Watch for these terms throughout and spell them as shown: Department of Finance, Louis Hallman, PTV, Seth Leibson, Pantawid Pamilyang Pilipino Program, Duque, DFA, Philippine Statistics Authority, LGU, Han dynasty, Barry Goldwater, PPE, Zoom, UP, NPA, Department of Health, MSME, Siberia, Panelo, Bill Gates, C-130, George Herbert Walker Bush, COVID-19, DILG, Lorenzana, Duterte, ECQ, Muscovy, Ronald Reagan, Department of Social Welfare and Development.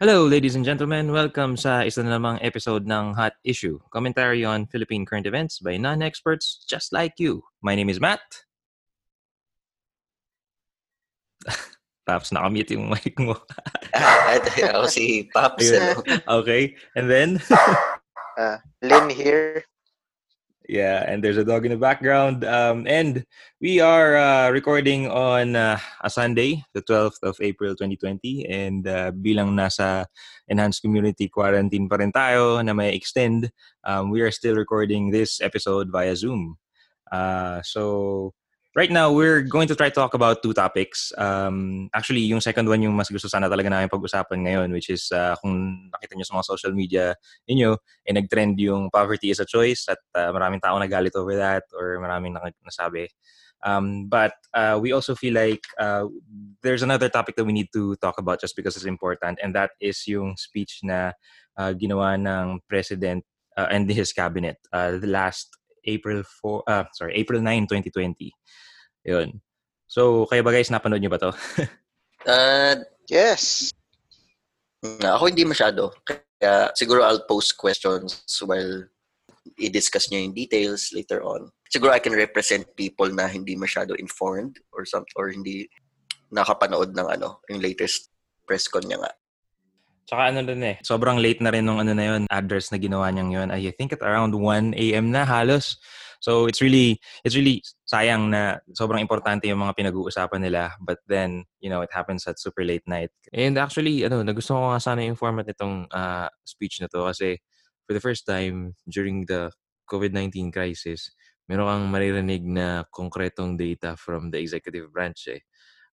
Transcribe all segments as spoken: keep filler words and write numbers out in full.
Hello, ladies and gentlemen. Welcome sa isa na namang episode ng Hot Issue, commentary on Philippine current events by non-experts just like you. My name is Matt. Papz, nakamute yung mic mo. ah, ako si Papz. Okay, and then? uh, Lyn here. Yeah, and there's a dog in the background. Um, and we are uh, recording on uh, a Sunday, the twelfth of April twenty twenty. And uh, bilang nasa enhanced community quarantine pa rin tayo na may extend, um, we are still recording this episode via Zoom. Uh, so right now, we're going to try to talk about two topics. Um, actually, yung second one yung mas gusto sana talaga namin pag-usapan ngayon, which is uh, kung nakita nyo sa mga social media ninyo, eh, nag-trend yung poverty is a choice at uh, maraming tao nagalit over that or maraming nasabi. Um, but uh, we also feel like uh, there's another topic that we need to talk about just because it's important, and that is yung speech na uh, ginawa ng President uh, and his cabinet uh, the last April fourth, uh, sorry, April ninth, twenty twenty. Yun. So, kayo ba guys, napanood nyo ba to? uh, yes. Ako hindi masyado. Kaya siguro I'll post questions while i-discuss nyo yung details later on. Siguro I can represent people na hindi masyado informed or some, or hindi nakapanood ng ano, yung latest press con niya nga. Tsaka ano rin eh, sobrang late na rin nung ano na yun, address na ginawa niyang yun. I think at around one a.m. na halos. So it's really, it's really sayang na sobrang importante yung mga pinag-uusapan nila. But then, you know, it happens at super late night. And actually, ano, nagusto ko nga sana yung format nitong uh, speech na to. Kasi for the first time during the COVID nineteen crisis, meron kang maririnig na konkretong data from the executive branch eh.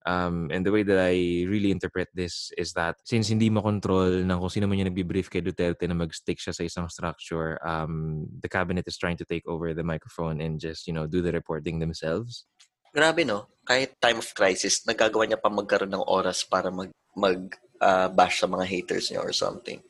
Um, and the way that I really interpret this is that since hindi makontrol ng kung sino man yung nagbibrief kay Duterte na mag-stick siya sa isang structure, um, the cabinet is trying to take over the microphone and just, you know, do the reporting themselves. Grabe, no? Kahit time of crisis, nagagawa niya pa magkaroon ng oras para mag, mag uh, bash sa mga haters niya or something.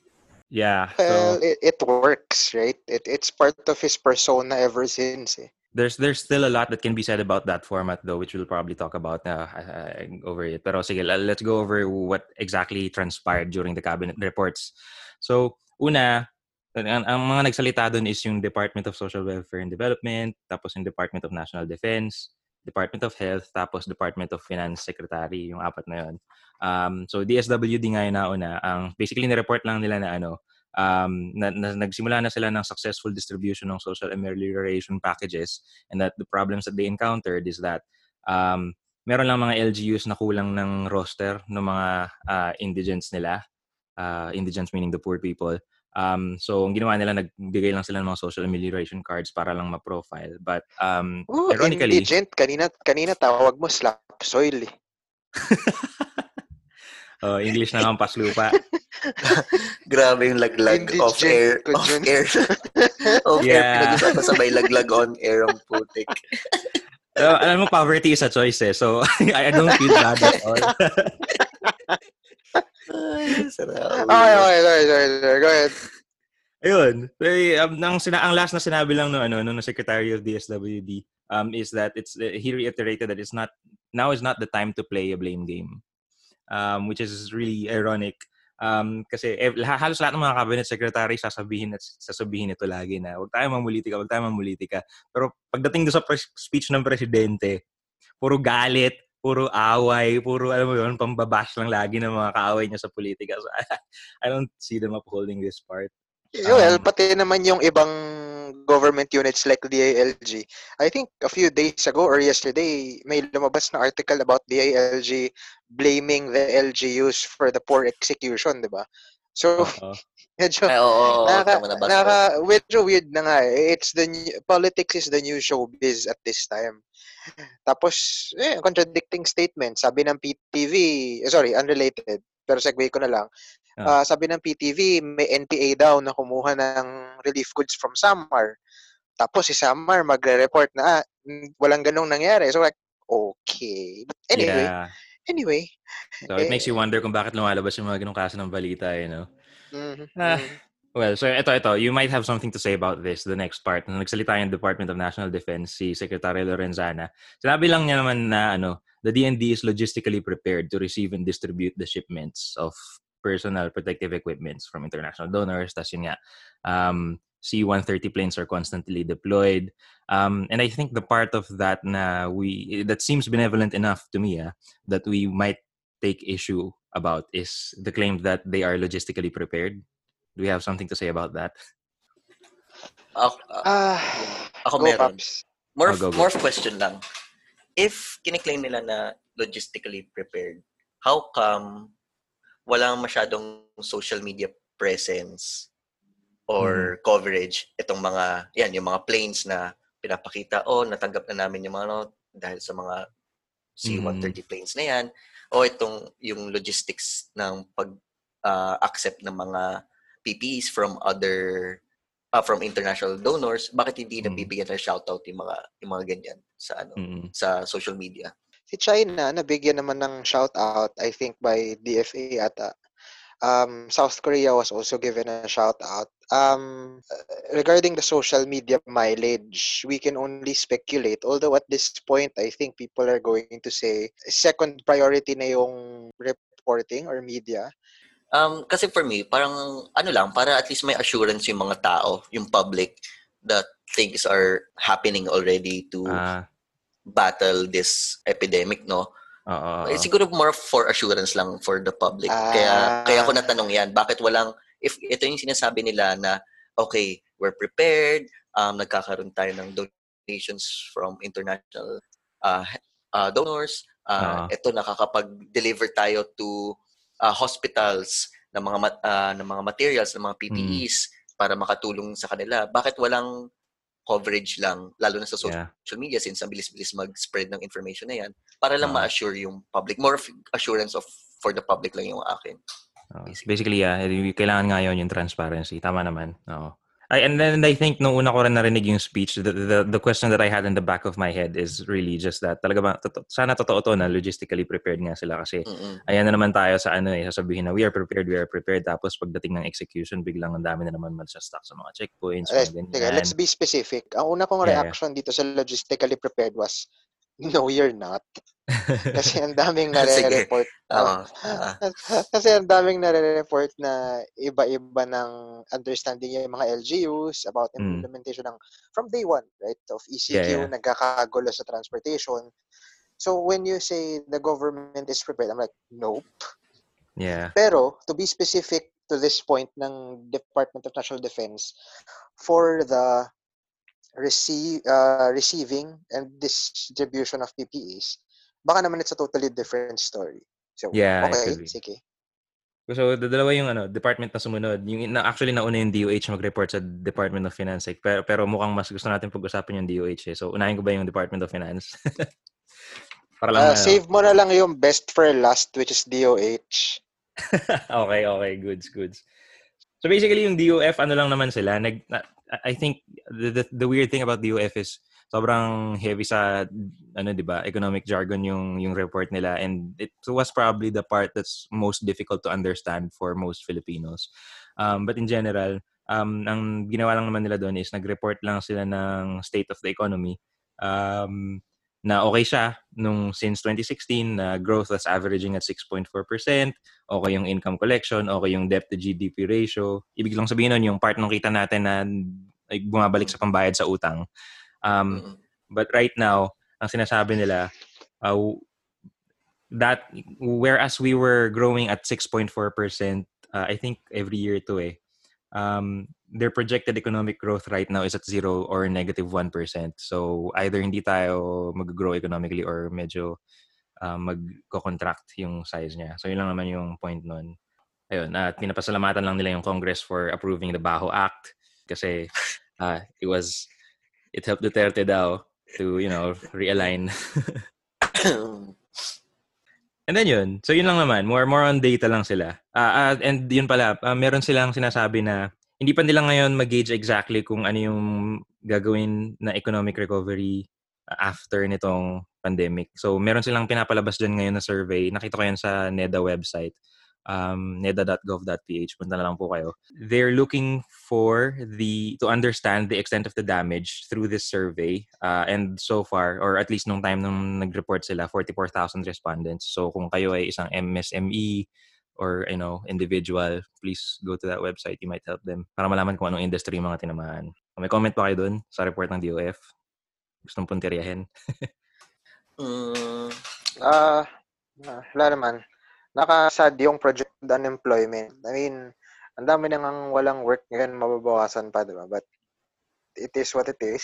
Yeah. So, well, it, it works, right? It, it's part of his persona ever since, eh. There's there's still a lot that can be said about that format though, which we'll probably talk about uh, uh, over it. Pero sige, let's go over what exactly transpired during the cabinet reports. So, una, ang, ang mga nagsalita doon is yung Department of Social Welfare and Development, tapos yung Department of National Defense, Department of Health, tapos Department of Finance Secretary, yung apat na yun. Um, so, D S W D nga yun na una. Ang, basically, ni-report lang nila na ano, Um, na, na, nagsimula na sila ng successful distribution ng social amelioration packages, and that the problems that they encountered is that um, meron lang mga L G Us na kulang ng roster ng mga uh, indigents nila. Uh, indigents meaning the poor people. Um, so, ang ginawa nila, nagbigay lang sila ng mga social amelioration cards para lang ma-profile. But, um, ooh, ironically... indigent, kanina, kanina tawag mo slap soil eh. Oh, English na lang paslupa. Grabe yung laglag off air. Off air. Off air. Pinag-usapan sabay laglag on air ang putik. uh, alam mo, poverty is a choice eh. So, I don't feel bad at all. Ay, sarap. Okay, okay. Sorry, sorry, sorry. Go ahead. Ayun. So, um, nang sina- ang last na sinabi lang no, ano, no, no Secretary of D S W D um, is that it's uh, he reiterated that it's not, now is not the time to play a blame game. Um, which is really ironic um, kasi eh, halos lahat ng mga cabinet secretary sasabihin at sasabihin ito lagi na huwag tayo mamulitika, huwag tayo mamulitika. Pero pagdating doon sa pres- speech ng presidente, puro galit, puro away, puro alam mo yun, pambabash lang lagi ng mga kaaway niya sa politika. So, I don't see them upholding this part. Um, well, pati naman yung ibang government units like D I L G. I think a few days ago or yesterday, may lumabas na article about D I L G blaming the L G Us for the poor execution, di ba? So, uh-huh. medyo, Ay, oh, oh, naka, naka, medyo weird na nga. It's the new, politics is the new showbiz at this time. Tapos, eh, contradicting statements. Sabi ng P T V, sorry, unrelated, pero segue ko na lang. Uh, sabi ng P T V, may N P A daw na kumuha ng relief goods from Samar. Tapos si Samar magre-report na ah, walang ganong nangyari. So like, okay. But anyway, yeah. anyway. So it eh, makes you wonder kung bakit lumalabas yung mga ganong kaso ng balita, you know? Mm-hmm. Ah, well, so ito, ito. You might have something to say about this, the next part. Nagsalita yung Department of National Defense, si Secretary Lorenzana. Sinabi lang niya naman na ano, the D N D is logistically prepared to receive and distribute the shipments of personal protective equipments from international donors. That's yun nga. Um, C one thirty planes are constantly deployed. Um, and I think the part of that na we that seems benevolent enough to me, ah, that we might take issue about is the claim that they are logistically prepared. Do we have something to say about that? Uh, uh, ako meron. More, oh, go, go. More question lang. If kiniklaim nila na logistically prepared, how come walang masyadong social media presence or hmm. coverage itong mga, yan, yung mga planes na pinapakita, oh, natanggap na namin yung mga, no, dahil sa mga C one thirty hmm. planes na yan, o oh, itong yung logistics ng pag-accept uh, ng mga P Ps from other, uh, from international donors, bakit hindi mm. nabibigyan ng shoutout yung mga, yung mga ganyan sa, ano, mm. sa social media? Si China, nabigyan naman ng shoutout, I think, by D F A ata. Um, South Korea was also given a shoutout. Um, regarding the social media mileage, we can only speculate. Although at this point, I think people are going to say second priority na yung reporting or media. Um, kasi for me, parang ano lang, para at least may assurance yung mga tao, yung public, that things are happening already to uh, battle this epidemic, no? Uh, uh, Siguro more for assurance lang for the public. Uh, kaya kaya ako natanong yan, bakit walang, if ito yung sinasabi nila na, okay, we're prepared, um, nagkakaroon tayo ng donations from international uh, uh, donors, uh, uh, ito nakakapag-deliver tayo to Uh, hospitals ng mga uh, ng mga materials, ng mga P P Es mm. para makatulong sa kanila. Bakit walang coverage lang, lalo na sa social yeah. media, since ang bilis-bilis mag-spread ng information na yan, para lang uh, ma-assure yung public. More assurance of for the public lang yung akin. Uh, basically, yeah. Kailangan nga yun yung transparency. Tama naman. Oo. I, and then I think nung una ko rin narinig yung speech, the, the the question that I had in the back of my head is really just that. Talaga ba, to, sana totoo to na logistically prepared nga sila kasi mm-hmm. ayan na naman tayo sa ano eh, sasabihin na we are prepared, we are prepared. Tapos pagdating ng execution, biglang ang dami na naman mag-stuck sa mga checkpoints. Uh, teka, let's be specific. Ang una kong yeah. reaction dito sa logistically prepared was, no, you're not. Kasi ang daming nare-report. Uh, kasi ang daming nare-report na iba-iba ng understanding yung mga L G Us about implementation mm. ng from day one, right? Of E C Q, yeah, yeah. nagkakagulo sa transportation. So when you say the government is prepared, I'm like, nope. Yeah. Pero to be specific to this point ng Department of National Defense, for the receive uh, receiving and distribution of P P Es, baka naman it's a totally different story. So, yeah, okay, sige. So, dalawa yung ano, department na sumunod. Yung, na, actually, nauna yung D O H mag-report sa Department of Finance. Eh. Pero, pero mukhang mas gusto natin pag-usapan yung D O H. Eh. So, unahin ko ba yung Department of Finance? Para lang, uh, ano. Save mo na lang yung best for last, which is D O H. Okay, okay. Goods, goods. So, basically, yung D O F, ano lang naman sila. Nag, na, I think the, the the weird thing about D O F is sobrang heavy sa ano, 'di ba, economic jargon yung yung report nila, and it was probably the part that's most difficult to understand for most Filipinos. Um, but in general, um, ang ginawa lang naman nila doon is nag-report lang sila ng state of the economy. Um, na okay siya nung since twenty sixteen na uh, growth was averaging at six point four percent, okay yung income collection, okay yung debt to G D P ratio. Ibig lang sabihin nun yung part nung kita natin na ay, bumabalik sa pambayad sa utang. Um, but right now, ang sinasabi nila, uh, that whereas we were growing at six point four percent, uh, I think every year to eh, um, their projected economic growth right now is at zero or negative one percent. So either hindi tayo mag-grow economically or medyo uh, mag-contract yung size niya. So yun lang naman yung point nun. Ayun, at uh, pinapasalamatan lang nila yung Congress for approving the Baho Act kasi uh, it was, it helped Duterte daw to, you know, realign. And then yun. So yun lang naman. More, more on data lang sila. Uh, uh, and yun pala, uh, meron silang sinasabi na hindi pa nila ngayon mag-gauge exactly kung ano yung gagawin na economic recovery after nitong pandemic. So, meron silang pinapalabas dyan ngayon na survey. Nakita ko yan sa NEDA website. Um, N E D A dot gov dot p h. Punta na lang po kayo. They're looking for the to understand the extent of the damage through this survey. Uh, and so far, or at least nung time nung nag-report sila, forty-four thousand respondents. So, kung kayo ay isang M S M E or you know, individual, please go to that website. You might help them para malaman kung anong industry yung mga tinamaan. May comment pa kayo dun sa report ng D O F? Gusto mong punteriyahin? mm, uh, wala naman. Nakasad yung project unemployment. I mean, ang dami nang walang work ngayon, mababawasan pa, diba? But it is what it is.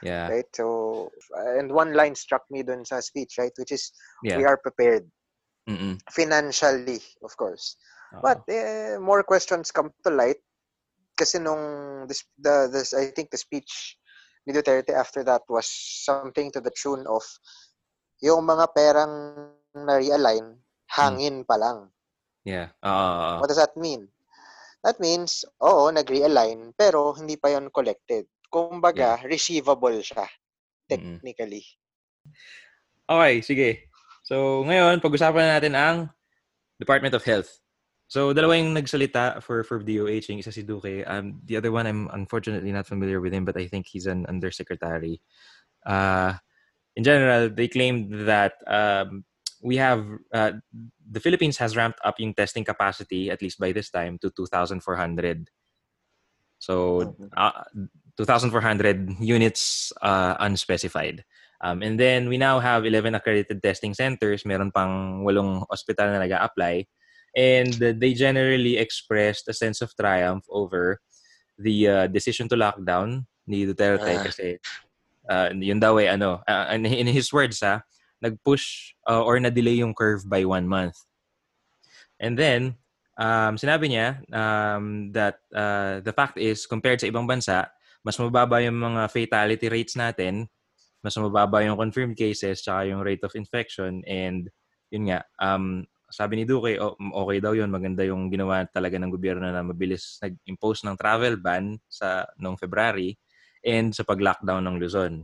Yeah. Right? So, and one line struck me dun sa speech, right? Which is, yeah. We are prepared. Mm-mm. Financially, of course. Uh-oh. But eh, more questions come to light. Kasi nung this, the this, I think the speech ni Duterte after that was something to the tune of yung mga perang na-realign, hangin pa lang. Yeah. Uh, What does that mean? That means, oo, nag-realign, pero hindi pa yon collected. Kumbaga, yeah. Receivable siya, technically. Mm-hmm. Okay, sige. So, ngayon, pag-usapan natin ang Department of Health. So, dalawa yung nagsalita for, for D O H. Yung isa si Duque. Um, the other one, I'm unfortunately not familiar with him, but I think he's an undersecretary. Uh, in general, they claimed that um, we have, uh, the Philippines has ramped up yung testing capacity, at least by this time, to two thousand four hundred. So, uh, two thousand four hundred units uh, unspecified. Um, and then, we now have eleven accredited testing centers. Meron pang walong hospital na nag-a-apply. And they generally expressed a sense of triumph over the uh, decision to lockdown ni Duterte. Uh. Kasi, uh, yun daw eh, ano, uh, in his words, ha, nag-push uh, or na-delay yung curve by one month. And then, um, sinabi niya um, that uh, the fact is, compared sa ibang bansa, mas mababa yung mga fatality rates natin, mas mababa yung confirmed cases, tsaka yung rate of infection, and yun nga, um, sabi ni Duque, oh, okay daw yun, maganda yung ginawa talaga ng gobyerno na mabilis nag-impose ng travel ban sa noong February and sa pag-lockdown ng Luzon.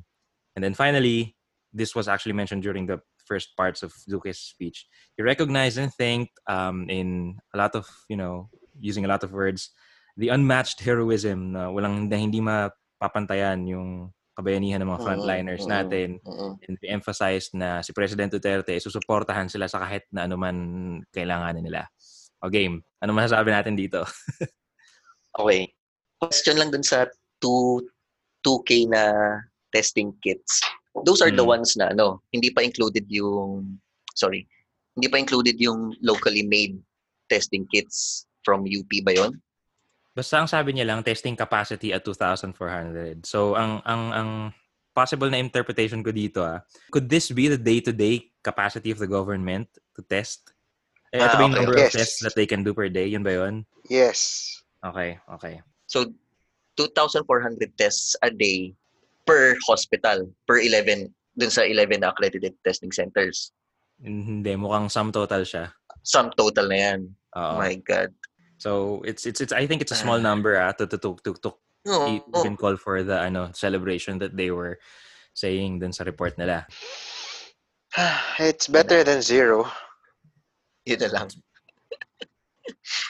And then finally, this was actually mentioned during the first parts of Duque's speech. He recognized and thanked, um, in a lot of, you know, using a lot of words, the unmatched heroism na walang na hindi mapapantayan yung kabayanihan ng mga frontliners natin. And we emphasized na si President Duterte, susuportahan sila sa kahit na anuman kailangan nila. O game, ano masasabi natin dito? Okay. Question lang dun sa two K na testing kits. Those are mm. the ones na ano, hindi pa included yung sorry, hindi pa included yung locally made testing kits from U P ba yun? Basta ang sabi niya lang testing capacity at two thousand four hundred. So ang ang ang possible na interpretation ko dito, ah, could this be the day-to-day capacity of the government to test? Eh, ah, ito ba yung okay. number yes. of tests that they can do per day? Yun ba yun? Yes. Okay, okay. So two thousand four hundred tests a day per hospital, per eleven, dun sa eleven accredited testing centers. Hindi, mukhang sum total siya. Sum total na yan. Uh-oh. My God. So, it's, it's, it's, I think it's a small number, ah, to, to, to, to, to no, even no. call for the, ano, celebration that they were saying dun sa report nila. It's better than zero. Yun na lang.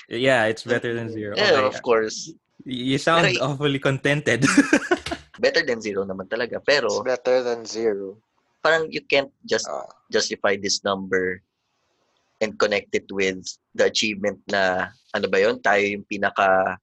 Yeah, it's better than zero. Okay. Yeah, of course. You sound Pero, awfully contented. Better than zero naman talaga, pero it's better than zero. Parang you can't just uh, justify this number and connect it with the achievement na ano ba yun? Tayo yung pinaka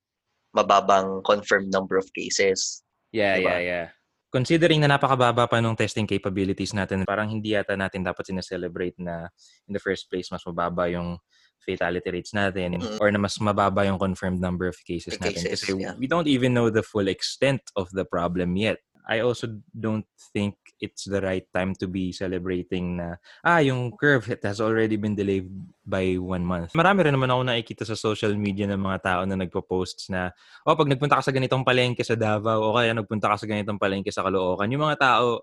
mababang confirmed number of cases. Yeah, diba? yeah, yeah. Considering na napakababa pa nung testing capabilities natin, parang hindi yata natin dapat sineselebrate na in the first place mas mababa yung fatality rates natin, mm-hmm. or na mas mababa yung confirmed number of cases the natin. Cases, Kasi yeah. we don't even know the full extent of the problem yet. I also don't think it's the right time to be celebrating na, ah, yung curve, it has already been delayed by one month. Marami rin naman ako nakikita sa social media ng mga tao na nagpo-posts na, oh, pag nagpunta ka sa ganitong palengke sa Davao, o kaya nagpunta ka sa ganitong palengke sa Caloocan, yung mga tao,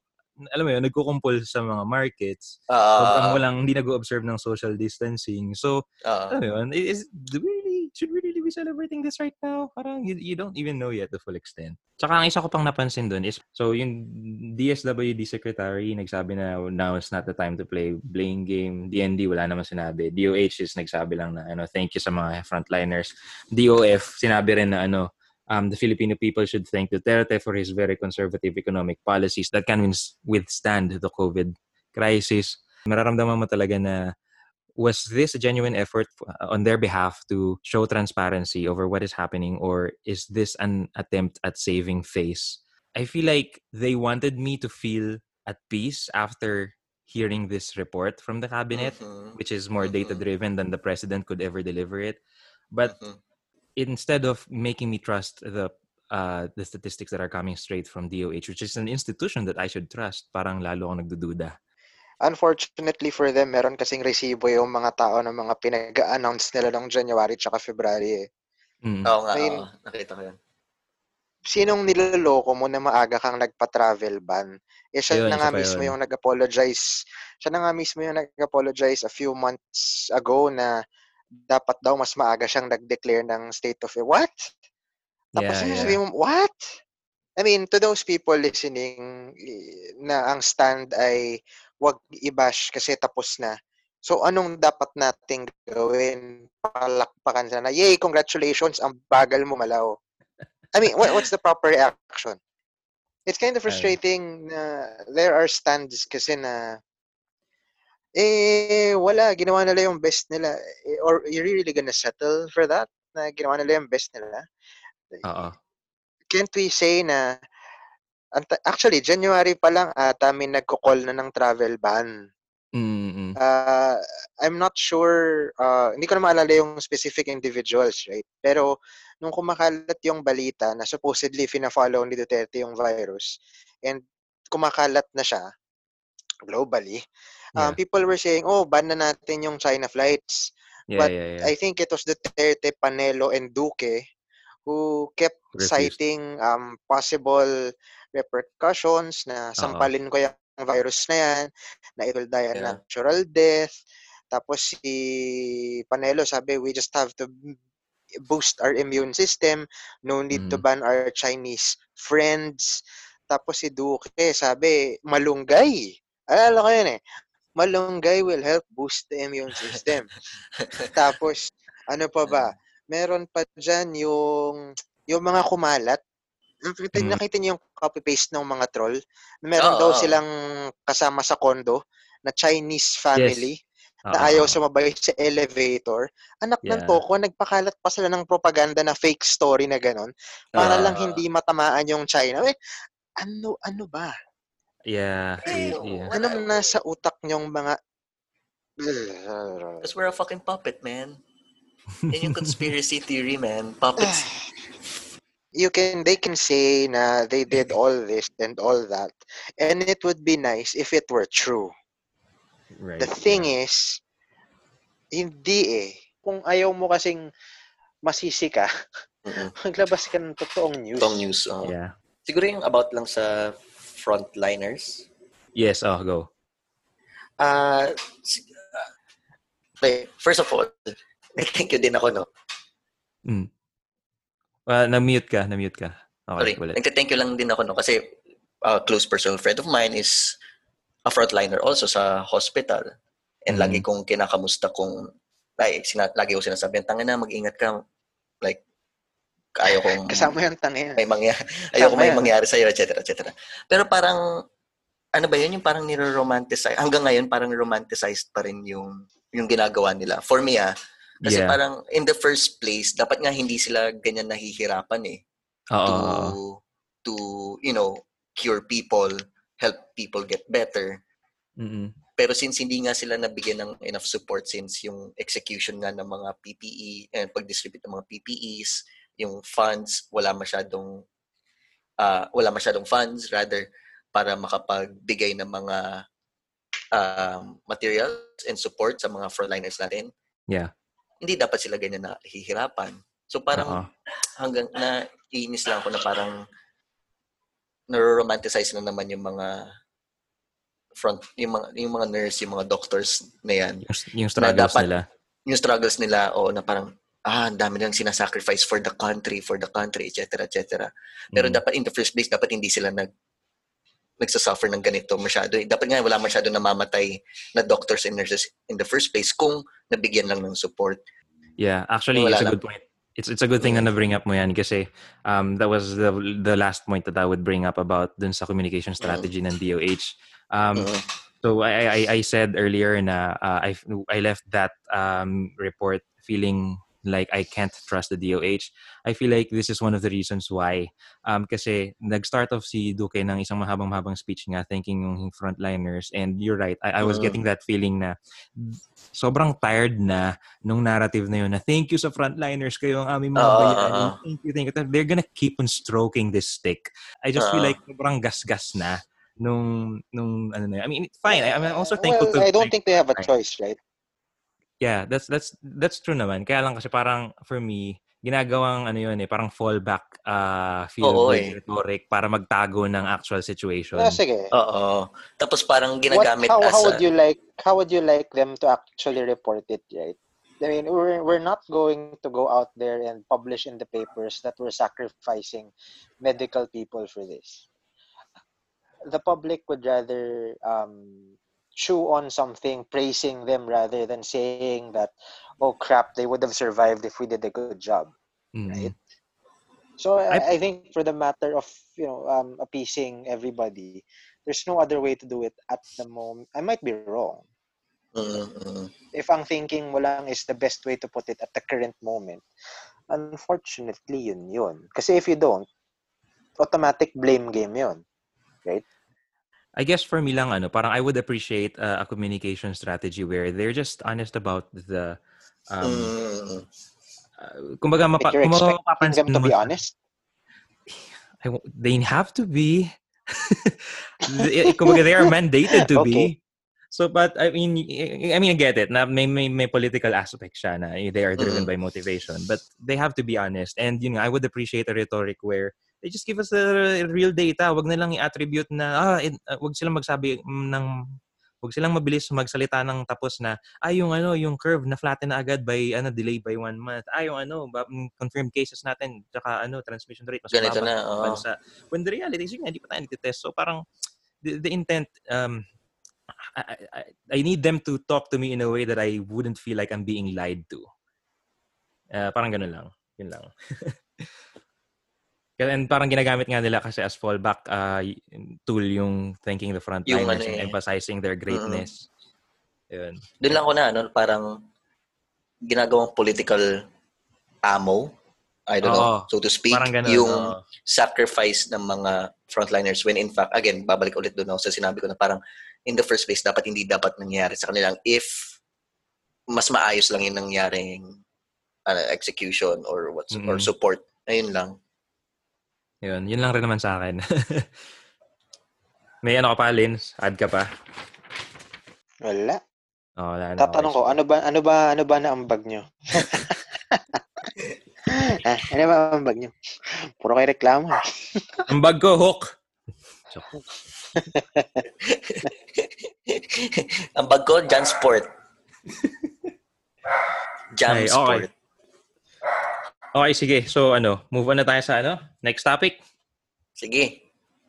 alam mo yun, nagkukumpul sa mga markets. Uh, walang, hindi nag-observe ng social distancing. So, uh, alam mo yun, is, do we really, should we really be celebrating this right now? Parang, you, you don't even know yet the full extent. Tsaka, ang isa ko pang napansin dun is, so, yung D S W D Secretary, nagsabi na, now is not the time to play blame game. D N D, wala naman sinabi. D O H is nagsabi lang na, ano, thank you sa mga frontliners. D O F, sinabi rin na, ano, Um, the Filipino people should thank Duterte for his very conservative economic policies that can withstand the COVID crisis. Mararamdaman mo talaga na was this a genuine effort on their behalf to show transparency over what is happening, or is this an attempt at saving face? I feel like they wanted me to feel at peace after hearing this report from the cabinet, mm-hmm. which is more mm-hmm. data-driven than the president could ever deliver it. But mm-hmm. instead of making me trust the uh, the statistics that are coming straight from D O H, which is an institution that I should trust, parang lalo akong nagdududa. Unfortunately for them, meron kasing resibo yung mga tao ng mga pinag-announce nila ng January tsaka February. Eh. Mm-hmm. Oo nga, May, oo. Nakita ko yan. Sinong niloloko mo na maaga kang nagpa-travel ban? Eh, siya Ayun, na nga mismo yun. yung nag-apologize. Siya na nga mismo yung nag-apologize a few months ago na dapat daw mas maaga siyang nag-declare ng state of... What? Tapos yeah, yeah. mo, what? I mean, to those people listening na ang stand ay wag i-bash kasi tapos na. So, anong dapat nating gawin? Palakpakan sana. Yay, congratulations! Ang bagal mo malaw. I mean, what, what's the proper reaction? It's kind of frustrating na there are stands kasi na eh, wala, ginawa nila yung best nila. Or you're really gonna settle for that? Na ginawa nila yung best nila? Uh-oh. Can't we say na actually, January pa lang ata may nagko-call na ng travel ban. Mm-hmm. Uh, I'm not sure, uh, hindi ko na maalala yung specific individuals, right? Pero nung kumakalat yung balita na supposedly fina-follow ni Duterte yung virus and kumakalat na siya globally, yeah. um, people were saying, oh, ban na natin yung China flights. Yeah, But yeah, yeah. I think it was Duterte, Panelo, and Duque who kept Refused. citing um, possible repercussions na sampalin uh-huh. ko yung virus na yan, na it will die a yeah. natural death. Tapos si Panelo sabi, we just have to boost our immune system. No need mm. to ban our Chinese friends. Tapos si Duque, sabi, malunggay. Alala ko yun eh. Malunggay will help boost the immune system. Tapos, ano pa ba? Meron pa dyan yung, yung mga kumalat. Mm. Nakita niyo yung copy-paste ng mga troll. Meron oh, daw oh. silang kasama sa condo na Chinese family. Yes. na uh-huh. ayaw sumabay sa elevator. Anak yeah. ng toko, nagpakalat pa sila ng propaganda na fake story na gano'n para uh-huh. lang hindi matamaan yung China. Eh, ano, ano ba? Yeah. Eh, yeah. Anong nasa utak niyong mga... Because we're a fucking puppet, man. Yan yung conspiracy theory, man. Puppets. You can, they can say na they did all this and all that. And it would be nice if it were true. Right. The thing yeah. is, hindi eh. Kung ayaw mo kasing masisi ka, mm-hmm. maglabas ka ng totoong news. Totoong news, oh. Yeah. Siguro yung about lang sa frontliners. Yes, oh, go. Uh, okay, first of all, thank you din ako, no? Mm. Well, na-mute ka, na-mute ka. Okay, sorry, nagka-thank you lang din ako, no? Kasi a uh, close personal friend of mine is a frontliner also sa hospital. And mm-hmm. lagi kong kinakamusta kung like, sina, lagi ko sinasabi, tanga na, mag-ingat ka. Like, ayaw kong... Kasama yung tanga. May mangyari. Ayaw kong may mangyari sa'yo, et cetera, et cetera. Pero parang, ano ba yun? Yung parang niroromanticize. Hanggang ngayon, parang romanticized pa rin yung, yung ginagawa nila. For me, ah. Kasi yeah. parang, in the first place, dapat nga hindi sila ganyan nahihirapan eh. Uh-oh. To, to, you know, cure people. Help people get better. Mm-hmm. Pero since hindi nga sila nabigyan ng enough support since yung execution nga ng mga P P E and pag-distribute ng mga P P Es, yung funds, wala masyadong uh, wala masyadong funds rather para makapagbigay ng mga um, materials and support sa mga frontliners natin. Yeah. Hindi dapat sila ganyan na hihirapan. So parang Uh-oh. hanggang na inis lang ako na parang naroromanticize na naman yung mga front, yung mga, yung mga nurse, yung mga doctors na yan. Yung, yung struggles dapat, nila. Yung struggles nila, o na parang, ah, ang dami nilang sinasacrifice for the country, for the country, et cetera, et cetera. Pero mm. dapat, in the first place, dapat hindi sila nag, nagsasuffer ng ganito masyado. Dapat nga, wala masyado namamatay na doctors and nurses in the first place kung nabigyan lang ng support. Yeah, actually, it's a good point. It's it's a good thing na na-bring up mo yan kasi um, that was the the last point that I would bring up about dun sa communication strategy mm. ng D O H. Um, mm. So I, I, I said earlier na uh, I, I left that um, report feeling like I can't trust the D O H. I feel like this is one of the reasons why. Um, kasi nag-start off si Duque ng isang mahabang-mahabang speech nga, thanking yung frontliners. And you're right, I, I was getting that feeling na sobrang tired na nung narrative na yun na thank you sa frontliners, kayo ang aming mga bayan. Uh, thank you, thank you. They're gonna keep on stroking this stick. I just uh, feel like sobrang gas-gas na nung, nung ano na yun. I mean, fine. I, I'm also thankful well, to... I don't think they have a choice, right? Yeah, that's that's that's true naman. Kaya lang kasi parang for me, ginagawang ano yun eh, parang fallback uh field oh, eh. rhetoric para magtago ng actual situation. Ah, sige. Oo. Tapos parang ginagamit What, how, as how would a... you like how would you like them to actually report it, right? I mean, we're we're not going to go out there and publish in the papers that we're sacrificing medical people for this. The public would rather um chew on something, praising them rather than saying that, oh crap, they would have survived if we did a good job, mm-hmm. right? So I, I think for the matter of, you know, um, appeasing everybody, there's no other way to do it at the moment. I might be wrong. Uh-uh. If ang thinking mo lang is the best way to put it at the current moment, unfortunately, yun yun. Kasi if you don't, automatic blame game yun, right? I guess for me lang ano, parang I would appreciate uh, a communication strategy where they're just honest about the um mm. uh, kumbaga mapa- you're expecting mapapansin them to be honest? I w- they have to be kumbaga they are mandated to okay. be. So but I mean I mean I get it. Na may may, may political aspect siya na they are driven mm. by motivation, but they have to be honest. And you know, I would appreciate a rhetoric where they just give us the real data. Wag na lang i-attribute na, ah, wag silang magsabi ng, wag silang mabilis magsalita ng tapos na, ah, yung ano, yung curve na flatten na agad by, ano, delay by one month. Ah, yung ano, confirmed cases natin, tsaka ano, transmission rate. Mas ganito na, oo. Sa, when the reality is, hindi pa tayo nagtitest. So parang, the, the intent, um, I, I, I need them to talk to me in a way that I wouldn't feel like I'm being lied to. Uh, parang ganun lang. Yun lang. And parang ginagamit nga nila kasi as fallback uh, tool yung thanking the frontliners and eh. emphasizing their greatness. Mm-hmm. Yun. Doon lang ko na, ano, parang ginagawang political ammo, I don't Oo, know, so to speak, parang ganun, yung no. sacrifice ng mga frontliners when in fact, again, babalik ulit doon ako sa sinabi ko na parang in the first place, dapat hindi dapat nangyari sa kanilang if mas maayos lang yung nangyaring uh, execution or what's mm-hmm. or support. Ayun lang. Yun, yun lang rin naman sa akin. May ano ka pa, Lyn? Add ka pa? Wala. Oh, wala na. Tatanong ko, ano ba, ano ba, ano ba na ambag nyo? ah, ano ba ang ambag nyo? Puro kayo reklamo. Ambag ko, hook. Ambag ko, John Sport. Jam okay, Sport. Okay. Okay, sige. So, ano, move on na tayo sa, ano, next topic? Sige.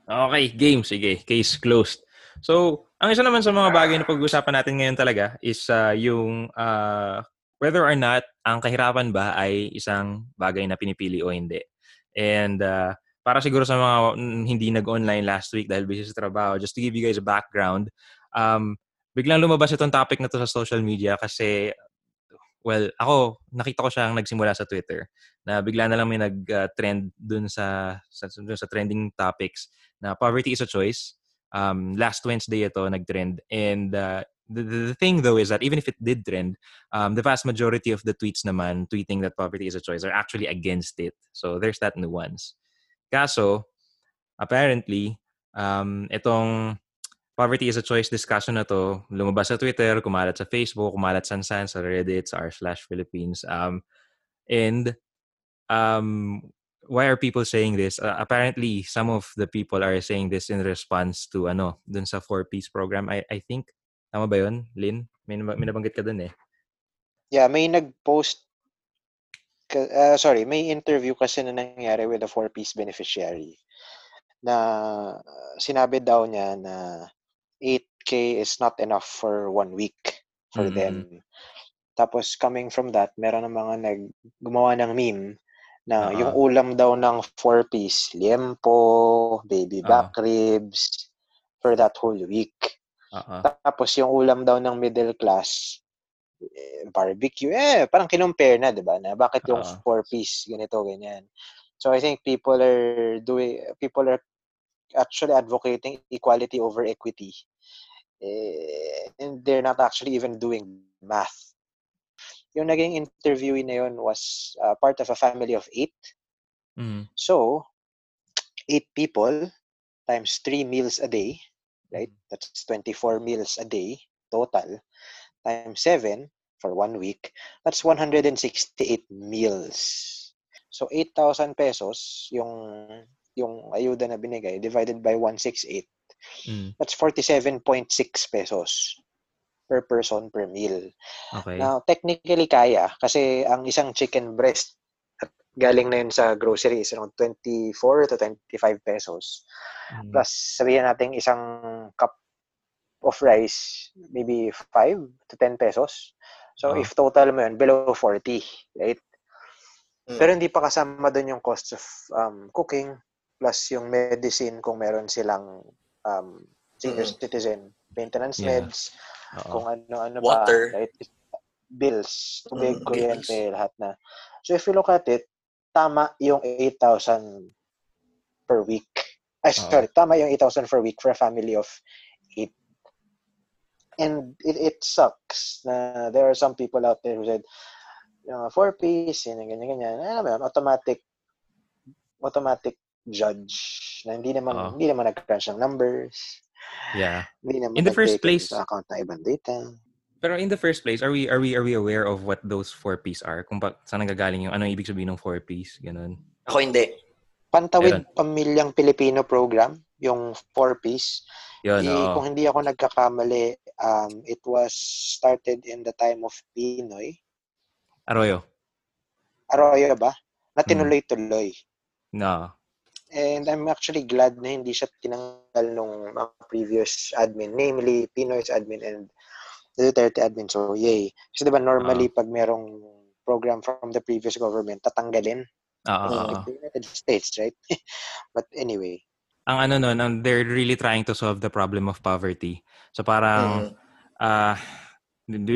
Okay, game. Sige. Case closed. So, ang isa naman sa mga bagay na pag-uusapan natin ngayon talaga is uh, yung uh, whether or not ang kahirapan ba ay isang bagay na pinipili o hindi. And uh, para siguro sa mga hindi nag-online last week dahil busy sa trabaho, just to give you guys a background, um, biglang lumabas itong topic na to sa social media kasi... Well, ako, nakita ko siyang nagsimula sa Twitter na bigla na lang may nag-trend dun sa, sa, dun sa trending topics na poverty is a choice. Um, last Wednesday ito nag-trend. And uh, the, the thing though is that even if it did trend, um, the vast majority of the tweets naman tweeting that poverty is a choice are actually against it. So there's that nuance. Kaso, apparently, um, itong... Poverty is a choice discussion na to. Lumabas sa Twitter, kumalat sa Facebook, kumalat sa Sansan, sa Reddit, sa r slash Philippines. Um, and um, why are people saying this? Uh, apparently, some of the people are saying this in response to ano, dun sa four Ps program. I, I think, tama ba yun, Lyn? May, may nabanggit ka dun eh. Yeah, may nag-post, uh, sorry, may interview kasi na nangyari with a four Ps beneficiary na sinabi daw niya na eight K is not enough for one week for mm-hmm. them. Tapos coming from that, meron ng mga nag gumawa ng meme na uh-huh. yung ulam daw ng four Ps, liempo, baby uh-huh. back ribs for that whole week. Uh-huh. Tapos yung ulam daw ng middle class, eh, barbecue, eh, parang kinumpare na, diba? Na bakit yung uh-huh. four Ps, ganito, ganyan. So I think people are doing, people are actually advocating equality over equity. Eh, and they're not actually even doing math. Yung naging interviewee na yun was uh, part of a family of eight. Mm-hmm. So, eight people times three meals a day, right? That's twenty-four meals a day total, times seven for one week. That's one hundred sixty-eight meals. So, eight thousand pesos yung yung ayuda na binigay divided by one sixty-eight. Mm. That's forty-seven point six pesos per person per meal. Okay. Now, technically kaya kasi ang isang chicken breast galing na yun sa grocery is around twenty-four to twenty-five pesos. Mm. Plus, sabihin natin isang cup of rice, maybe five to ten pesos. So, oh. if total mo yun, below forty, right? Mm. Pero hindi pa kasama dun yung cost of um, cooking, plus yung medicine kung meron silang um, senior mm. citizen, maintenance yeah. meds, uh-oh. Kung ano-ano ba. Water. Right? Bills, tubig, mm, kuryente, bills. Lahat na. So if you look at it, tama yung eight thousand per week. Ay, uh-oh. sorry, tama yung eight thousand per week for a family of eight. And it, it sucks na there are some people out there who said, you know, four Ps, yun, ganyan, ganyan. Alam mo yun, automatic, automatic judge na hindi naman oh. hindi naman nag-crunch ng numbers. Yeah. Hindi naman in the first place account na ibang data. Pero in the first place, are we are we are we aware of what those four Ps are? Kung pa, saan nanggagaling yung anong ibig sabihin ng four Ps, ganun. Ako hindi. Pantawid Pamilyang Pilipino Program, yung four Ps. Yun, e, oh. Kung hindi ako nagkakamali, um it was started in the time of Binoy Arroyo. Arroyo ba? Na tinuloy-tuloy. No. And I'm actually glad na hindi siya tinanggal nung mga previous admin, namely Pinoy's admin and the Duterte admin. So, yay. Kasi diba normally uh-huh. pag merong program from the previous government, tatanggalin. Uh-huh. In the United States, right? But anyway. Ang ano nun, they're really trying to solve the problem of poverty. So parang, mm-hmm. uh,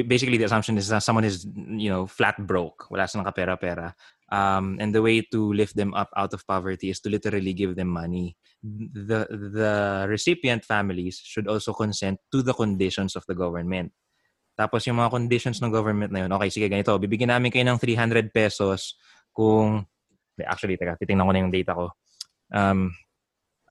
basically the assumption is that someone is, you know, flat broke. Wala silang kapera-pera. Um, and the way to lift them up out of poverty is to literally give them money. The the recipient families should also consent to the conditions of the government. Tapos yung mga conditions ng government na yun, okay, sige, ganito. Bibigyan namin kayo ng three hundred pesos kung... Actually, teka, titingnan ko na yung data ko. Um,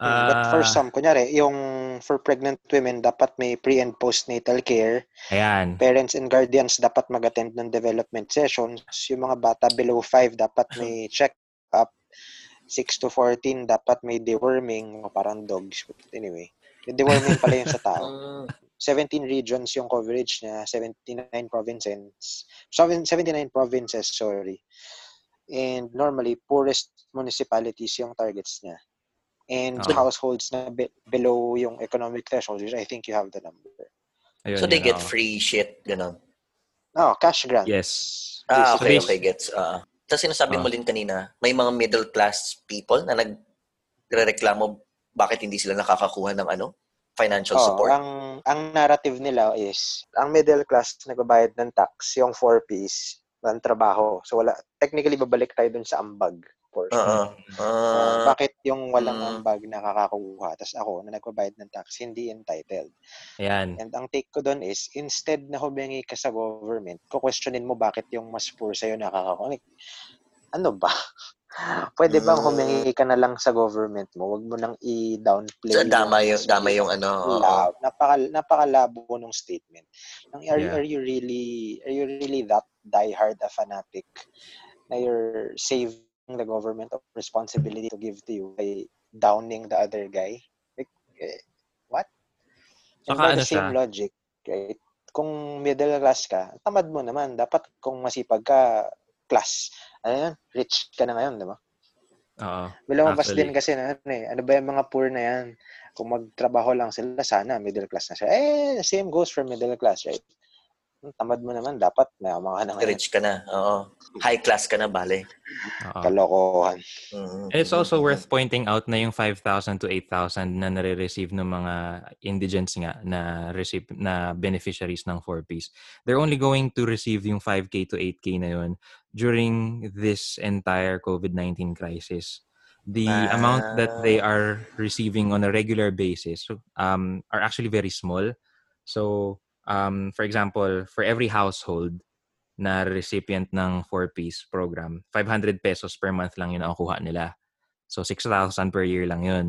uh, But for some, kunyari, yung for pregnant women, dapat may pre- and postnatal care. Ayan. Parents and guardians dapat mag-attend ng development sessions. Yung mga bata below five, dapat may check-up. six to fourteen, dapat may deworming. Parang dogs. But anyway, deworming pala yung sa tao. seventeen regions yung coverage niya. seventy-nine provinces. seventy-nine provinces, sorry. And normally, poorest municipalities yung targets niya. And oh. households na be- below yung economic threshold, which I think you have the number. Ayun, so they yun, get oh. free shit, gano'n? No, cash grant. Yes. Ah, okay, okay, gets. Uh, Tapos sinasabi uh, mo din kanina, may mga middle class people na nagrereklamo bakit hindi sila nakakakuha ng ano financial oh, support? Ang, ang narrative nila is, ang middle class nagbabayad ng tax, yung four Ps, ng trabaho. So, wala, technically, babalik tayo dun sa ambag. Portion. Uh, uh, uh, bakit yung walang uh, ambag nakakakuha? Tapos ako, na nagbabayad ng tax, hindi entitled. Ayan. And ang take ko dun is, instead na humingi ka sa government, kukwestiyonin mo bakit yung mas poor sa'yo nakakakuha. Ano ba? Pwede bang humingi ka na lang sa government mo? Huwag mo nang i-downplay. So, dama yung, dama yung ano. Lab, napaka, napakalabo nung statement. Are, yeah. are you really are you really that diehard a fanatic na you're saving the government of responsibility to give to you by downing the other guy? Like, what? And by the same logic, right? Kung middle class ka, tamad mo naman. Dapat kung masipag ka, class. Ano yun? Rich ka na ngayon, di ba? Oo. Lumabas din kasi na, ano eh, ano ba yung mga poor na yan? Kung magtrabaho lang sila, sana middle class na siya. Eh, the same goes for middle class, right? tamad mo naman, dapat mayamahan na. Rich ka na. Oo. High class ka na, bale. Kalokohan. Mm-hmm. And it's also worth pointing out na yung five thousand to eight thousand na nare-receive ng mga indigents nga na receive na beneficiaries ng four Ps. They're only going to receive yung five K to eight K na yun during this entire COVID nineteen crisis. The ah. amount that they are receiving on a regular basis um, are actually very small. So, um, for example, for every household na recipient ng four Ps program, five hundred pesos per month lang yun ang kuha nila. So, six thousand per year lang yun.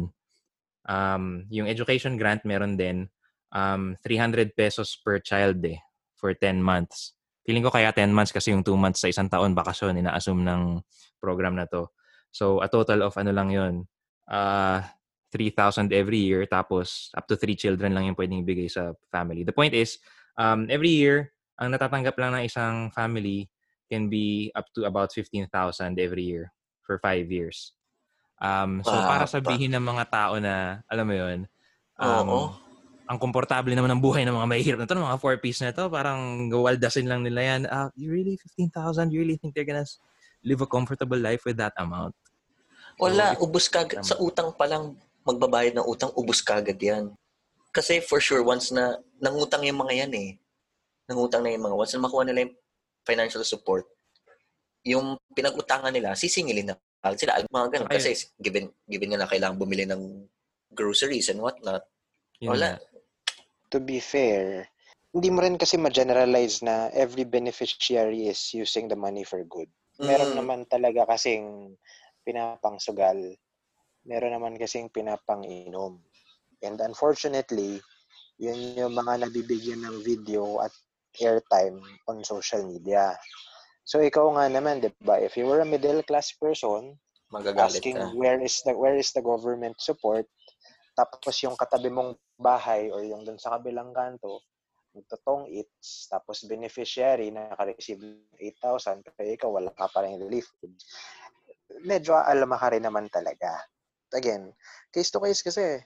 Um, yung education grant meron din, um, three hundred pesos per child eh, for ten months. Feeling ko kaya ten months kasi yung two months sa isang taon bakasyon, ina-assume ng program na to. So, a total of ano lang yun, uh, three thousand every year, tapos up to three children lang yung pwedeng ibigay sa family. The point is, um, every year, ang natatanggap lang ng isang family can be up to about fifteen thousand every year for five years. Um, so, wow, para sabihin ng mga tao na, alam mo yun, um, oh, oh. ang komportable naman ng buhay ng mga mahihirap na ito, ng mga four Ps na ito, parang gawaldasin lang nila yan. Uh, you really, fifteen thousand, you really think they're gonna live a comfortable life with that amount? Wala, so, ubus kagad. Sa utang pa lang, magbabayad ng utang, ubus kagad yan. Kasi for sure, once na, nangutang yung mga yan eh. Nangutang na yung mga, once na makuha nila yung financial support, yung pinag-utangan nila, sisingilin na sila. Mga ganun. Okay. Kasi given, given nga na kailangan bumili ng groceries and whatnot, yeah. Wala. To be fair, hindi mo rin kasi ma-generalize na every beneficiary is using the money for good. Meron mm. naman talaga kasing pinapangsugal. Meron naman kasing pinapang-inom. And unfortunately, yun yung mga nabibigyan ng video at airtime on social media. So, ikaw nga naman, di ba? If you were a middle-class person, magagalit asking ka. where is the where is the government support, tapos yung katabi mong bahay or yung dun sa kabilang kanto, totoong it's, tapos beneficiary na naka-receive eight thousand, pero ikaw wala ka pa rin relief. Medyo aalama ka rin naman talaga. Again, case to case kasi.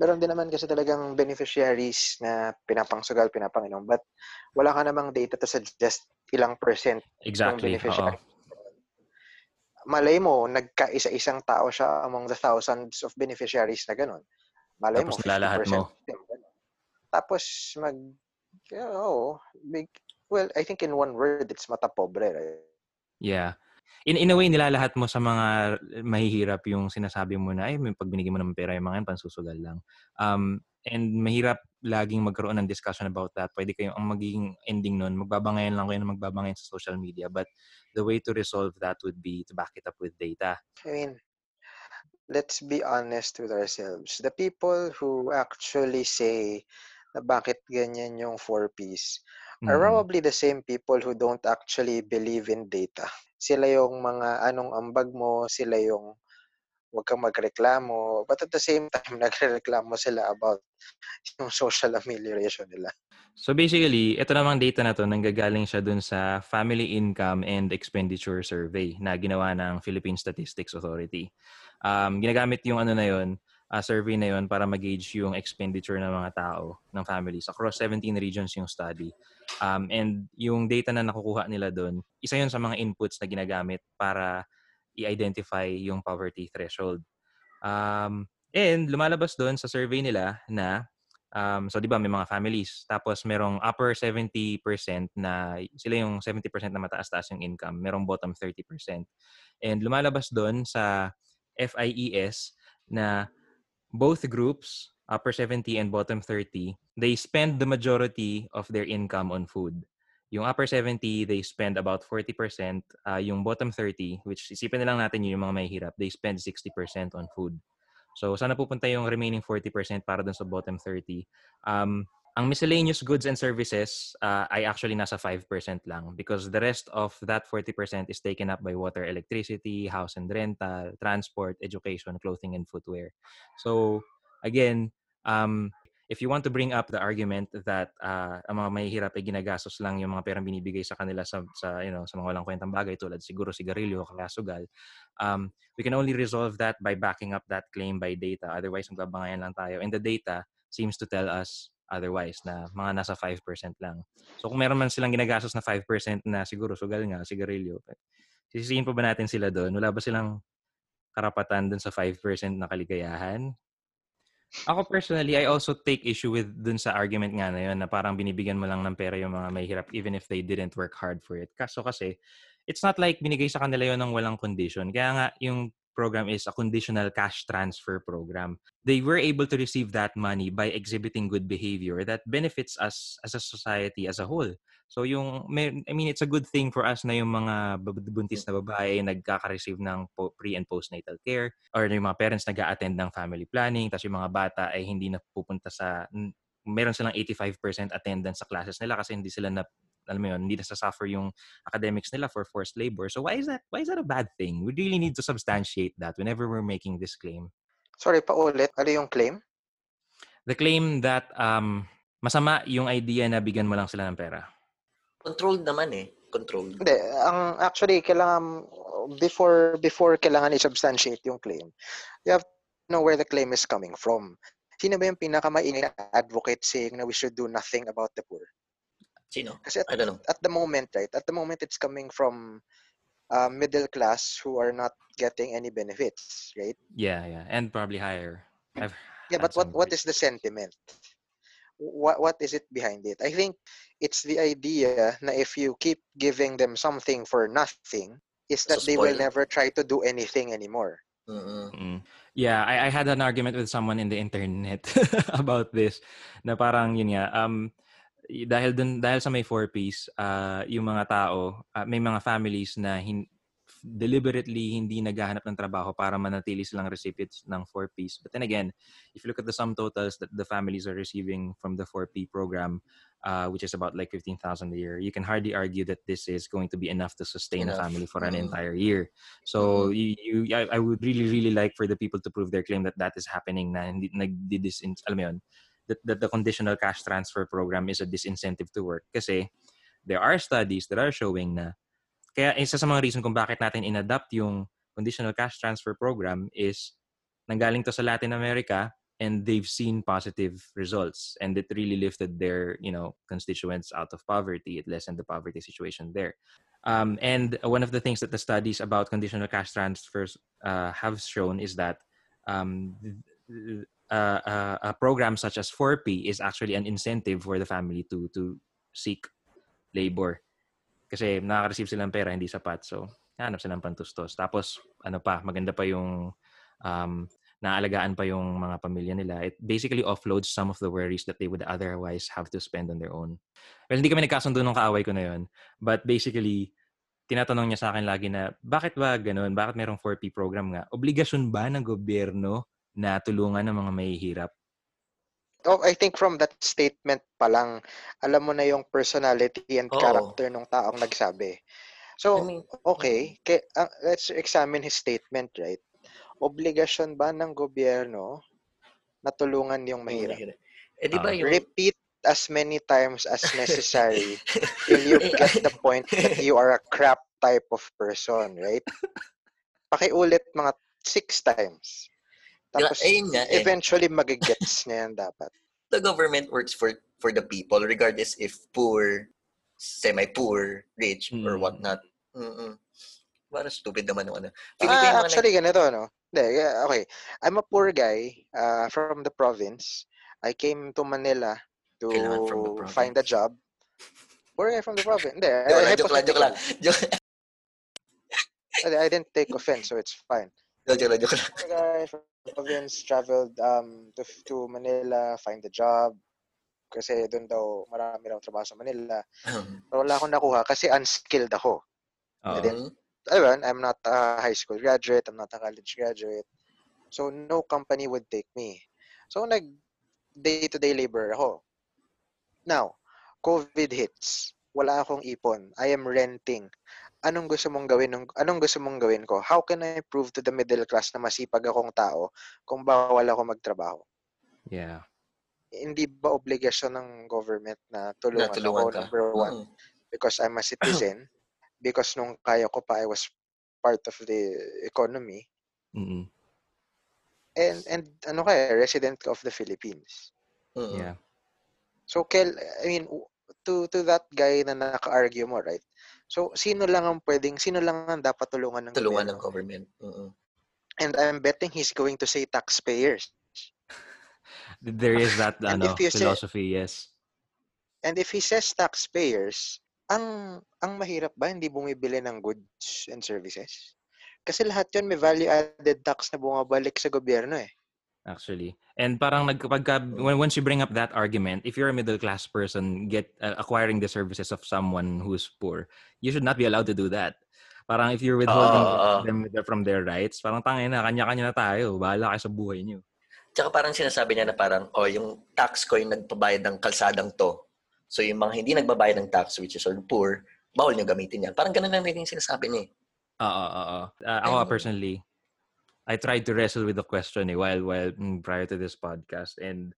Meron din naman kasi talagang beneficiaries na pinapangsugal, pinapang-inom, but wala ka namang data to suggest ilang percent exactly. ng beneficiary. Uh-oh. Malay mo, nagkaisa-isang tao siya among the thousands of beneficiaries na ganun. Malay tapos mo, fifty percent mo. Tapos mag You know, big, well, I think in one word, it's matapobre, right? Yeah. In, in a way, nilalahat mo sa mga mahihirap yung sinasabi mo na, ay, pag binigyan mo ng pera yung mga yan, pansusugal lang. Um, and mahirap laging magkaroon ng discussion about that. Pwede kayong, ang magiging ending nun, magbabangayan lang kayo na magbabangayan sa social media. But the way to resolve that would be to back it up with data. I mean, let's be honest with ourselves. The people who actually say, na bakit ganyan yung four Ps are mm-hmm. probably the same people who don't actually believe in data. Sila yung mga anong ambag mo, sila yung wag kang magreklamo, but at the same time, nagreklamo sila about yung social amelioration nila. So basically, ito namang data na to, nanggagaling siya dun sa Family Income and Expenditure Survey na ginawa ng Philippine Statistics Authority. Um, ginagamit yung ano na yun, Uh, survey na yun para mag-gauge yung expenditure ng mga tao, ng families. Across seventeen regions yung study. Um, and yung data na nakukuha nila doon, isa yun sa mga inputs na ginagamit para i-identify yung poverty threshold. Um, and lumalabas doon sa survey nila na, um, so di ba may mga families, tapos merong upper seventy percent na, sila yung seventy percent na mataas-taas yung income, merong bottom thirty percent. And lumalabas doon sa F I E S na both groups, upper seventy and bottom thirty, they spend the majority of their income on food. Yung upper seventy, they spend about forty percent. Uh, yung bottom thirty, which isipin na lang natin yun, yung mga mahihirap, they spend sixty percent on food. So, sana pupunta yung remaining forty percent para dun sa bottom thirty. Um, ang miscellaneous goods and services uh, ay actually nasa five percent lang because the rest of that forty percent is taken up by water, electricity, house and rental, transport, education, clothing, and footwear. So, again, um, if you want to bring up the argument that uh, ang mga mahihirap ay ginagastos lang yung mga perang binibigay sa kanila sa, sa, you know, sa mga walang kwentang bagay tulad siguro sigarilyo, kasugal, um, we can only resolve that by backing up that claim by data. Otherwise, magbabangayan lang tayo. And the data seems to tell us otherwise na mga nasa five percent lang. So kung meron man silang ginagastos na five percent na siguro, so galing nga, sigarilyo. Sisisihin pa ba natin sila doon? Wala ba silang karapatan doon sa five percent na kaligayahan? Ako personally, I also take issue with dun sa argument nga na yun na parang binibigyan mo lang ng pera yung mga may hirap even if they didn't work hard for it. Kaso kasi, it's not like binigay sa kanila yun ng walang condition. Kaya nga, yung program is a conditional cash transfer program. They were able to receive that money by exhibiting good behavior that benefits us as a society as a whole. So yung, I mean, it's a good thing for us na yung mga buntis na babae nagkaka-receive ng pre- and postnatal care, or yung mga parents nag-a-attend ng family planning, tapos yung mga bata ay hindi na pupunta sa, meron silang eighty-five percent attendance sa classes nila kasi hindi sila na, alam mo yun, hindi nasasuffer yung academics nila for forced labor. So why is that? Why is that a bad thing? We really need to substantiate that whenever we're making this claim. Sorry, paulit. Ano yung claim? The claim that um, masama yung idea na bigyan mo lang sila ng pera. Controlled naman eh. Controlled. Hindi. Ang, actually, kailangan, before, before kailangan i-substantiate yung claim, you have to know where the claim is coming from. Sino ba yung pinakamainin na advocate saying na we should do nothing about the poor? Sino? Kasi at, I don't know. At the moment, right? At the moment, it's coming from uh, middle class who are not getting any benefits, right? Yeah, yeah. And probably higher. I've yeah, but what, what is the sentiment? What What is it behind it? I think it's the idea na if you keep giving them something for nothing, is that so they will never try to do anything anymore. Mm-hmm. Mm-hmm. Yeah, I, I had an argument with someone in the internet about this. Na parang yun nga, um... Dahil dun, dahil sa may four Ps, uh, yung mga tao, uh, may mga families na hin- deliberately hindi naghahanap ng trabaho para manatili silang recipients ng four Ps. But then again, if you look at the sum totals that the families are receiving from the four P program, uh, which is about like fifteen thousand a year, you can hardly argue that this is going to be enough to sustain enough. a family for an entire year. So you, you, I, I would really, really like for the people to prove their claim that that is happening na hindi nagdi-disin, alam mo yun, That, that the conditional cash transfer program is a disincentive to work. Kasi there are studies that are showing na, kaya isa sa mga reason kung bakit natin inadapt yung conditional cash transfer program is nanggaling to sa Latin America and they've seen positive results. And it really lifted their, you know, constituents out of poverty. It lessened the poverty situation there. Um, and one of the things that the studies about conditional cash transfers uh, have shown is that um, th- Uh, uh, a program such as four P is actually an incentive for the family to to seek labor. Kasi nakaka-receive silang pera, hindi sapat. So, hanap silang pantustos. Tapos, ano pa, maganda pa yung um, naalagaan pa yung mga pamilya nila. It basically offloads some of the worries that they would otherwise have to spend on their own. Well, hindi kami nagkasundo nung kaaway ko na yun. But basically, tinatanong niya sa akin lagi na, bakit ba ganun? Bakit merong four P program nga? Obligasyon ba ng gobyerno na tulungan ng mga mahihirap? Oh, I think from that statement pa lang, alam mo na yung personality and oh. character ng taong nagsabi. So, I mean, okay, k- uh, let's examine his statement, right? Obligasyon ba ng gobyerno na tulungan yung mahirap? Eh, di ba uh, yung... Repeat as many times as necessary till you get the point that you are a crap type of person, right? Pakiulit mga six times. Tapos, nga, eh. eventually, magigets niya yan dapat. The government works for for the people, regardless if poor, semi-poor, rich, mm. or whatnot. Mm-mm. Parang stupid naman. Ano. Ah, actually, nag- ganito, no? Hindi, okay. I'm a poor guy uh, from the province. I came to Manila to find a job. Poor guy from the province. Hindi, I, joke lang, joke lang. I didn't take offense, so it's fine. Joke lang, joke lang. Poor guy from province, traveled um, to, to Manila, find a job. Kasi doon daw, marami raw trabaho sa Manila. Pero wala akong nakuha kasi unskilled ako. Uh-huh. Then, ayun, I'm not a high school graduate. I'm not a college graduate. So, no company would take me. So, nag-day-to-day labor ako. Now, COVID hits. Wala akong ipon. I am renting. Anong gusto mong gawin? Anong gusto mong gawin ko? How can I prove to the middle class na masipag akong tao kung bawal ako magtrabaho? Yeah. Hindi ba obligasyon ng government na tulungan, na tulungan ako, ka. number one, mm. because I'm a citizen, because nung kaya ko pa, I was part of the economy, mm-hmm. and and ano kaya, resident of the Philippines. Mm-hmm. Yeah. So, Kel, I mean, to to that guy na naka-argue mo, right? So, sino lang ang pwedeng, sino lang ang dapat tulungan ng tulungan ng government? Uh-huh. And I'm betting he's going to say taxpayers. There is that ano, philosophy, say, yes. And if he says taxpayers, ang ang mahirap ba hindi bumibili ng goods and services? Kasi lahat yun may value-added tax na bumabalik sa gobyerno eh. Actually. And parang nagkapag when once you bring up that argument, if you're a middle-class person get uh, acquiring the services of someone who's poor, you should not be allowed to do that. Parang if you're withholding uh, them from their rights, parang tangin na, kanya-kanya na tayo. Bahala kayo sa buhay niyo. Tsaka parang sinasabi niya na parang, oh, yung tax ko yung nagbabayad ng kalsadang to. So yung mga hindi nagbabayad ng tax, which is all poor, bawal niyo gamitin yan. Parang ganun lang rin yung sinasabi niya. Oo, oo, oo. Ako personally, I tried to wrestle with the question eh, while while prior to this podcast, and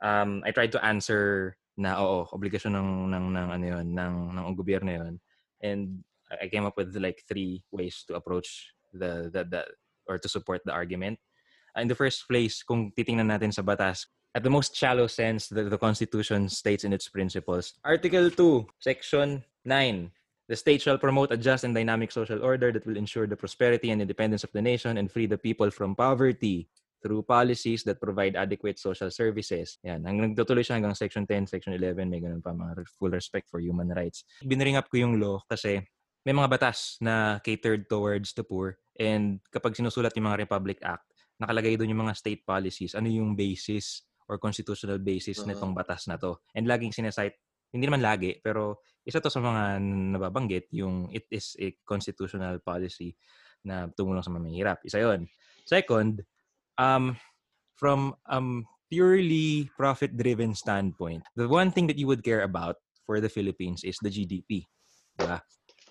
um, I tried to answer na oo, obligasyon ng ng ng ano yun, ng ng gobyerno yun, and I came up with like three ways to approach the the, the or to support the argument. In the first place, kung titingnan natin sa batas, at the most shallow sense, the, the Constitution states in its principles, Article two, Section nine. The state shall promote a just and dynamic social order that will ensure the prosperity and independence of the nation and free the people from poverty through policies that provide adequate social services. Yan. Hanggang tutuloy siya hanggang Section ten, Section eleven, may ganun pa, mga full respect for human rights. Binring up ko yung law kasi may mga batas na catered towards the poor, and kapag sinusulat yung mga Republic Act, nakalagay doon yung mga state policies. Ano yung basis or constitutional basis uh-huh. nitong batas na to? And laging sinasite, hindi naman lagi, pero isa to sa mga nababanggit, yung it is a constitutional policy na tumulong sa mamahirap. Isa yun. Second, um, from um purely profit-driven standpoint, the one thing that you would care about for the Philippines is the G D P, diba?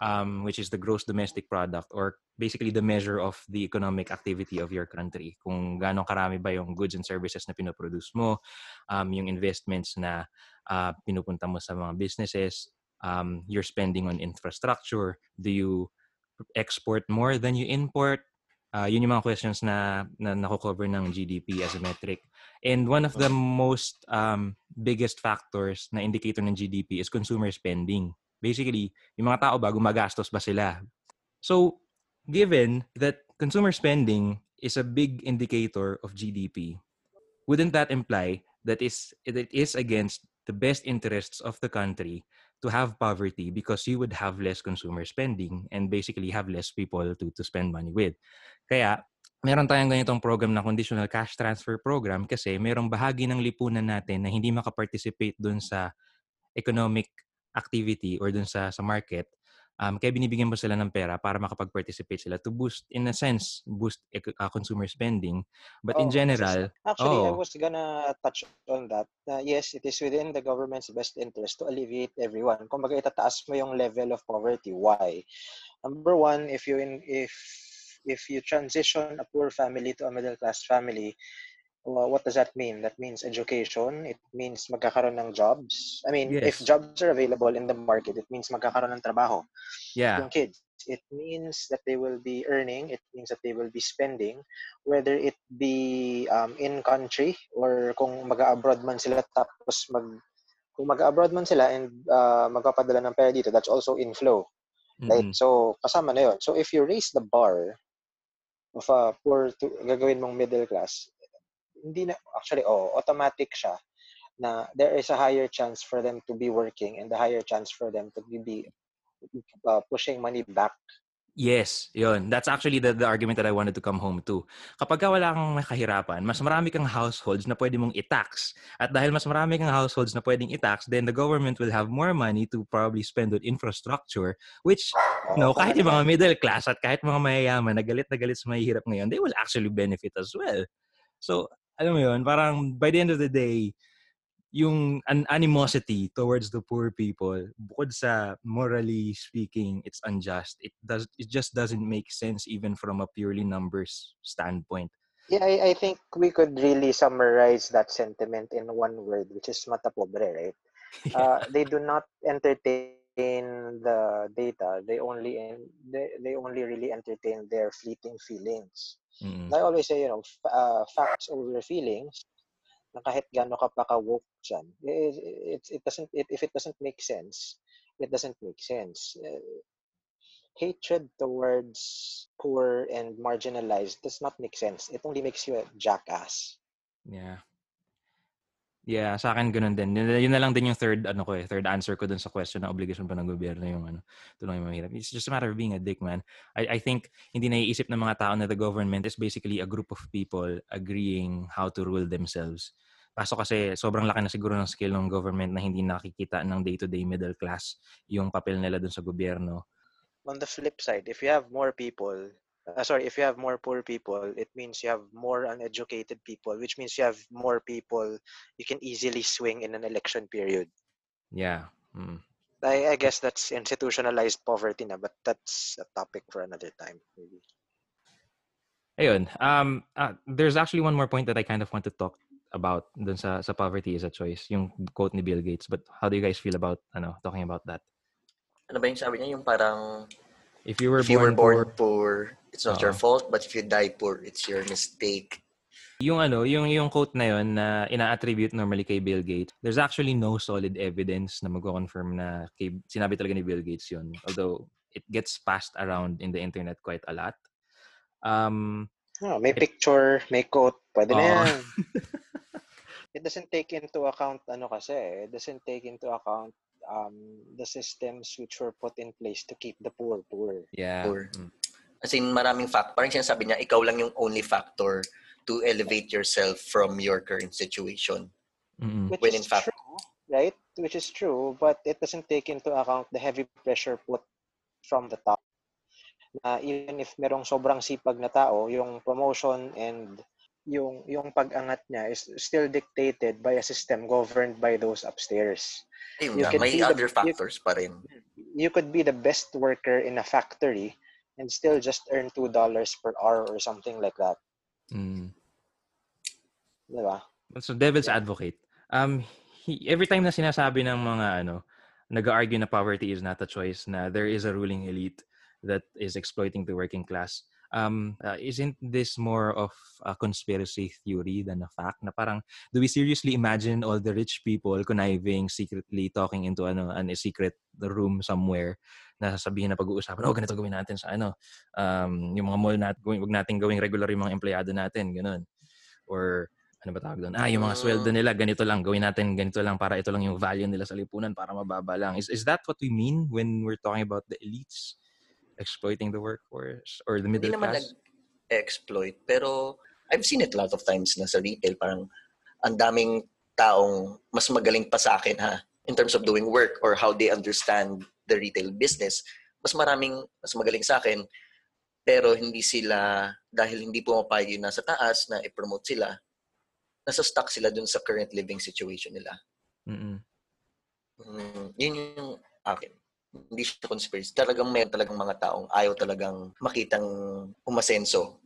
Um, which is the gross domestic product, or basically the measure of the economic activity of your country. Kung gaano karami ba yung goods and services na pinoproduce mo, um, yung investments na uh, pinupunta mo sa mga businesses, um, your spending on infrastructure, do you export more than you import? Uh, yun yung mga questions na, na nakukover ng G D P as a metric. And one of the most um, biggest factors na indicator ng G D P is consumer spending. Basically, yung mga tao ba, gumagastos ba sila? So, given that consumer spending is a big indicator of G D P, wouldn't that imply that is it is against the best interests of the country to have poverty, because you would have less consumer spending and basically have less people to, to spend money with? Kaya, meron tayong ganitong program na conditional cash transfer program kasi merong bahagi ng lipunan natin na hindi makaparticipate dun sa economic activity or dun sa, sa market, um, kaya binibigyan mo sila ng pera para makapag-participate sila to boost, in a sense, boost uh, consumer spending. But oh, in general... Actually, oh. I was gonna touch on that. Uh, yes, it is within the government's best interest to alleviate everyone. Kung baga itataas mo yung level of poverty. Why? Number one, if you in, if if you transition a poor family to a middle-class family, well, what does that mean? That means education. It means magkakaroon ng jobs. I mean, yes. If jobs are available in the market, it means magkakaroon ng trabaho. Yeah. Yung kids. It means that they will be earning. It means that they will be spending, whether it be um, in country or kung mag-abroad man sila tapos mag kung mag-abroad man sila and uh, magpapadala ng pera dito. That's also inflow. Mm-hmm. Right? So kasama na yun. So if you raise the bar of a poor to gagawin mong middle class, hindi na actually oh automatic siya na there is a higher chance for them to be working and a higher chance for them to be uh, pushing money back. Yes, yun. That's actually the, the argument that I wanted to come home to. Kapag ka wala kang nakahirapan, mas marami kang households na pwede mong i-tax. At dahil mas marami kang households na pwedeng i-tax, then the government will have more money to probably spend on infrastructure, which, you know, kahit yung mga middle class at kahit mga mayayaman na galit na galit sa mahihirap ngayon, they will actually benefit as well. So, alam mo yun, parang by the end of the day, yung an animosity towards the poor people, bukod sa morally speaking, it's unjust. It does it just doesn't make sense even from a purely numbers standpoint. Yeah, I, I think we could really summarize that sentiment in one word, which is matapobre, right? Yeah. Uh, they do not entertain the data. They only they, they only really entertain their fleeting feelings. Mm-hmm. I always say, you know, f- uh, facts over feelings. na kahit gaano ka pa ka-woke dyan, it, it doesn't, it, if it doesn't make sense, it doesn't make sense. Uh, hatred towards poor and marginalized does not make sense. It only makes you a jackass. Yeah. Yeah, sa akin ganun din. Yun, yun na lang din yung third ano ko eh, third answer ko dun sa question na obligation pa ng gobyerno yung ano, tulungan yung mahirap. It's just a matter of being a dick, man. I I think hindi naiisip ng mga tao na the government is basically a group of people agreeing how to rule themselves. Paso kasi sobrang laki na siguro ng skill ng government na hindi nakikita ng day-to-day middle class yung papel nila dun sa gobyerno. On the flip side, if you have more people, Uh, sorry, if you have more poor people, it means you have more uneducated people, which means you have more people you can easily swing in an election period. Yeah. Mm. I, I guess that's institutionalized poverty na, but that's a topic for another time, maybe. Ayun. Um, uh, there's actually one more point that I kind of want to talk about dun sa, sa poverty is a choice, yung quote ni Bill Gates. But how do you guys feel about ano, talking about that? Ano ba yung sabi niya? Yung parang... If you were, if you born, were born poor, poor it's not uh-oh. your fault, but if you die poor, it's your mistake. Yung ano, yung yung quote na yun na ina-attribute normally kay Bill Gates, there's actually no solid evidence na mag-confirm na kay, sinabi talaga ni Bill Gates yun. Although it gets passed around in the internet quite a lot. Um, oh, may it, picture, may quote, pwede uh-oh. na yan. It doesn't take into account ano kasi, it doesn't take into account Um, the systems which were put in place to keep the poor poor. Yeah. Poor. Mm. As in, maraming fact. Parang sinasabi niya, ikaw lang yung only factor to elevate yourself from your current situation. Mm-hmm. Which when is in fact, true, right? Which is true, but it doesn't take into account the heavy pressure put from the top. Na even if merong sobrang sipag na tao, yung promotion and yung yung pag-angat niya is still dictated by a system governed by those upstairs. Ayun you na, may other the, factors you, pa rin. You could be the best worker in a factory and still just earn two dollars per hour or something like that. Mm. Diba? So, devil's yeah. advocate. Um, he, every time na sinasabi ng mga, ano, nag-argue na poverty is not a choice, na there is a ruling elite that is exploiting the working class, um, uh, isn't this more of a conspiracy theory than a fact? Na parang, do we seriously imagine all the rich people conniving, secretly talking into ano, an, a secret room somewhere na sasabihin na pag-uusapan, oh, ganito gawin natin sa ano, um, yung mga mall natin, huwag natin gawing regular yung mga empleyado natin, ganun. Or, ano ba tawag doon? Ah, yung mga sweldo nila, ganito lang, gawin natin ganito lang para ito lang yung value nila sa lipunan para mababa lang. Is, is that what we mean when we're talking about the elites? Exploiting the workforce or the middle class? Hindi naman nag-exploit. Pero I've seen it a lot of times na sa retail. Parang ang daming taong mas magaling pa sa akin ha in terms of doing work or how they understand the retail business. Mas maraming mas magaling sa akin pero hindi sila dahil hindi pumapayag na sa taas na i-promote sila. Nasa stuck sila dun sa current living situation nila. Mm-hmm. Mm, yun yung akin. Hindi siya conspiracy. Talagang may talagang mga taong ayaw talagang makitang umasenso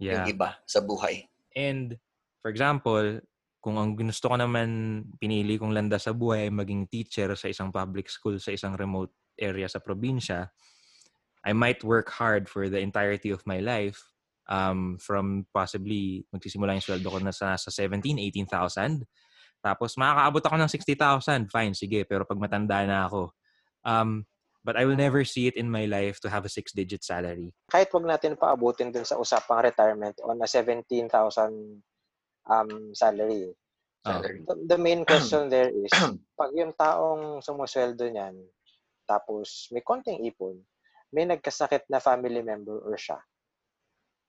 yeah. yung iba sa buhay. And, for example, kung ang gusto ko naman pinili kong landas sa buhay ay maging teacher sa isang public school sa isang remote area sa probinsya, I might work hard for the entirety of my life um, from possibly magsisimula yung sweldo ko na sa, sa seventeen, eighteen thousand. Tapos makakaabot ako ng sixty thousand. Fine, sige. Pero pag matanda na ako, Um, but I will never see it in my life to have a six-digit salary. Kahit wag natin paabutin dun sa usapang retirement on a seventeen thousand um, salary. salary. Oh. The, the main question there is, pag yung taong sumusweldo niyan, tapos may konting ipon, may nagkasakit na family member or siya,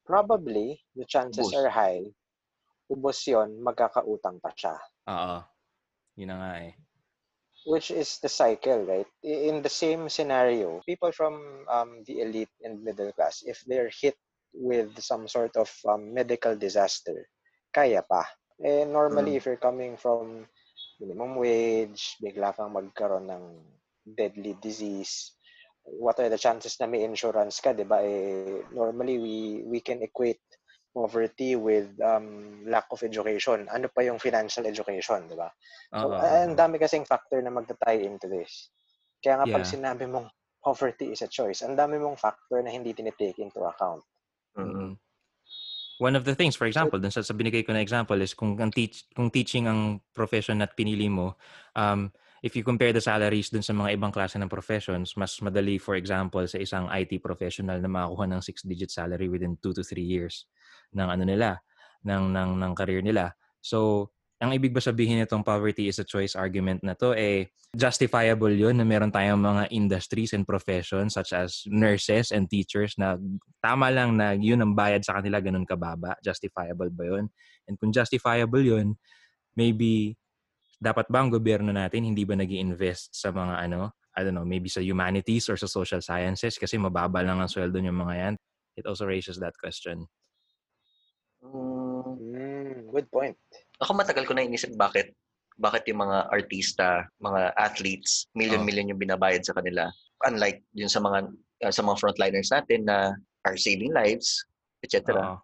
probably, the chances Bus. are high, ubos yun, magkakautang pa siya. Oo. Yun na nga eh. Which is the cycle, right? In the same scenario, people from um, the elite and middle class, if they're hit with some sort of um, medical disaster, kaya pa. Eh, normally, mm. if you're coming from minimum wage, bigla kang magkaroon ng deadly disease, what are the chances na may insurance ka, di ba? Eh, normally, we, we can equate poverty with um, lack of education. Ano pa yung financial education, di ba? So, uh-huh. ang dami kasing factor na magta-tie into this. Kaya nga yeah. pag sinabi mong poverty is a choice, ang dami mong factor na hindi tinitake into account. Mm-hmm. one of the things, for example, dun sa, sa binigay ko na example is kung, ang teach, kung teaching ang profession na pinili mo, um, if you compare the salaries dun sa mga ibang klase ng professions, mas madali, for example, sa isang I T professional na makakuha ng six-digit salary within two to three years ng ano nila, ng, ng, ng career nila. So, ang ibig ba sabihin itong poverty is a choice argument na to, eh, justifiable yun na meron tayong mga industries and professions such as nurses and teachers na tama lang na yun ang bayad sa kanila, ganun kababa. Justifiable ba yun? And kung justifiable yun, maybe dapat ba ang gobyerno natin hindi ba nag-i-invest sa mga ano, I don't know, maybe sa humanities or sa social sciences kasi mababa lang ang sweldo ng mga yan. It also raises that question. Mm, good point. Ako matagal ko na inisip bakit bakit yung mga artista, mga athletes, million-million yung binabayad sa kanila. Unlike yun sa mga uh, sa mga frontliners natin na are saving lives, et cetera. Uh-huh.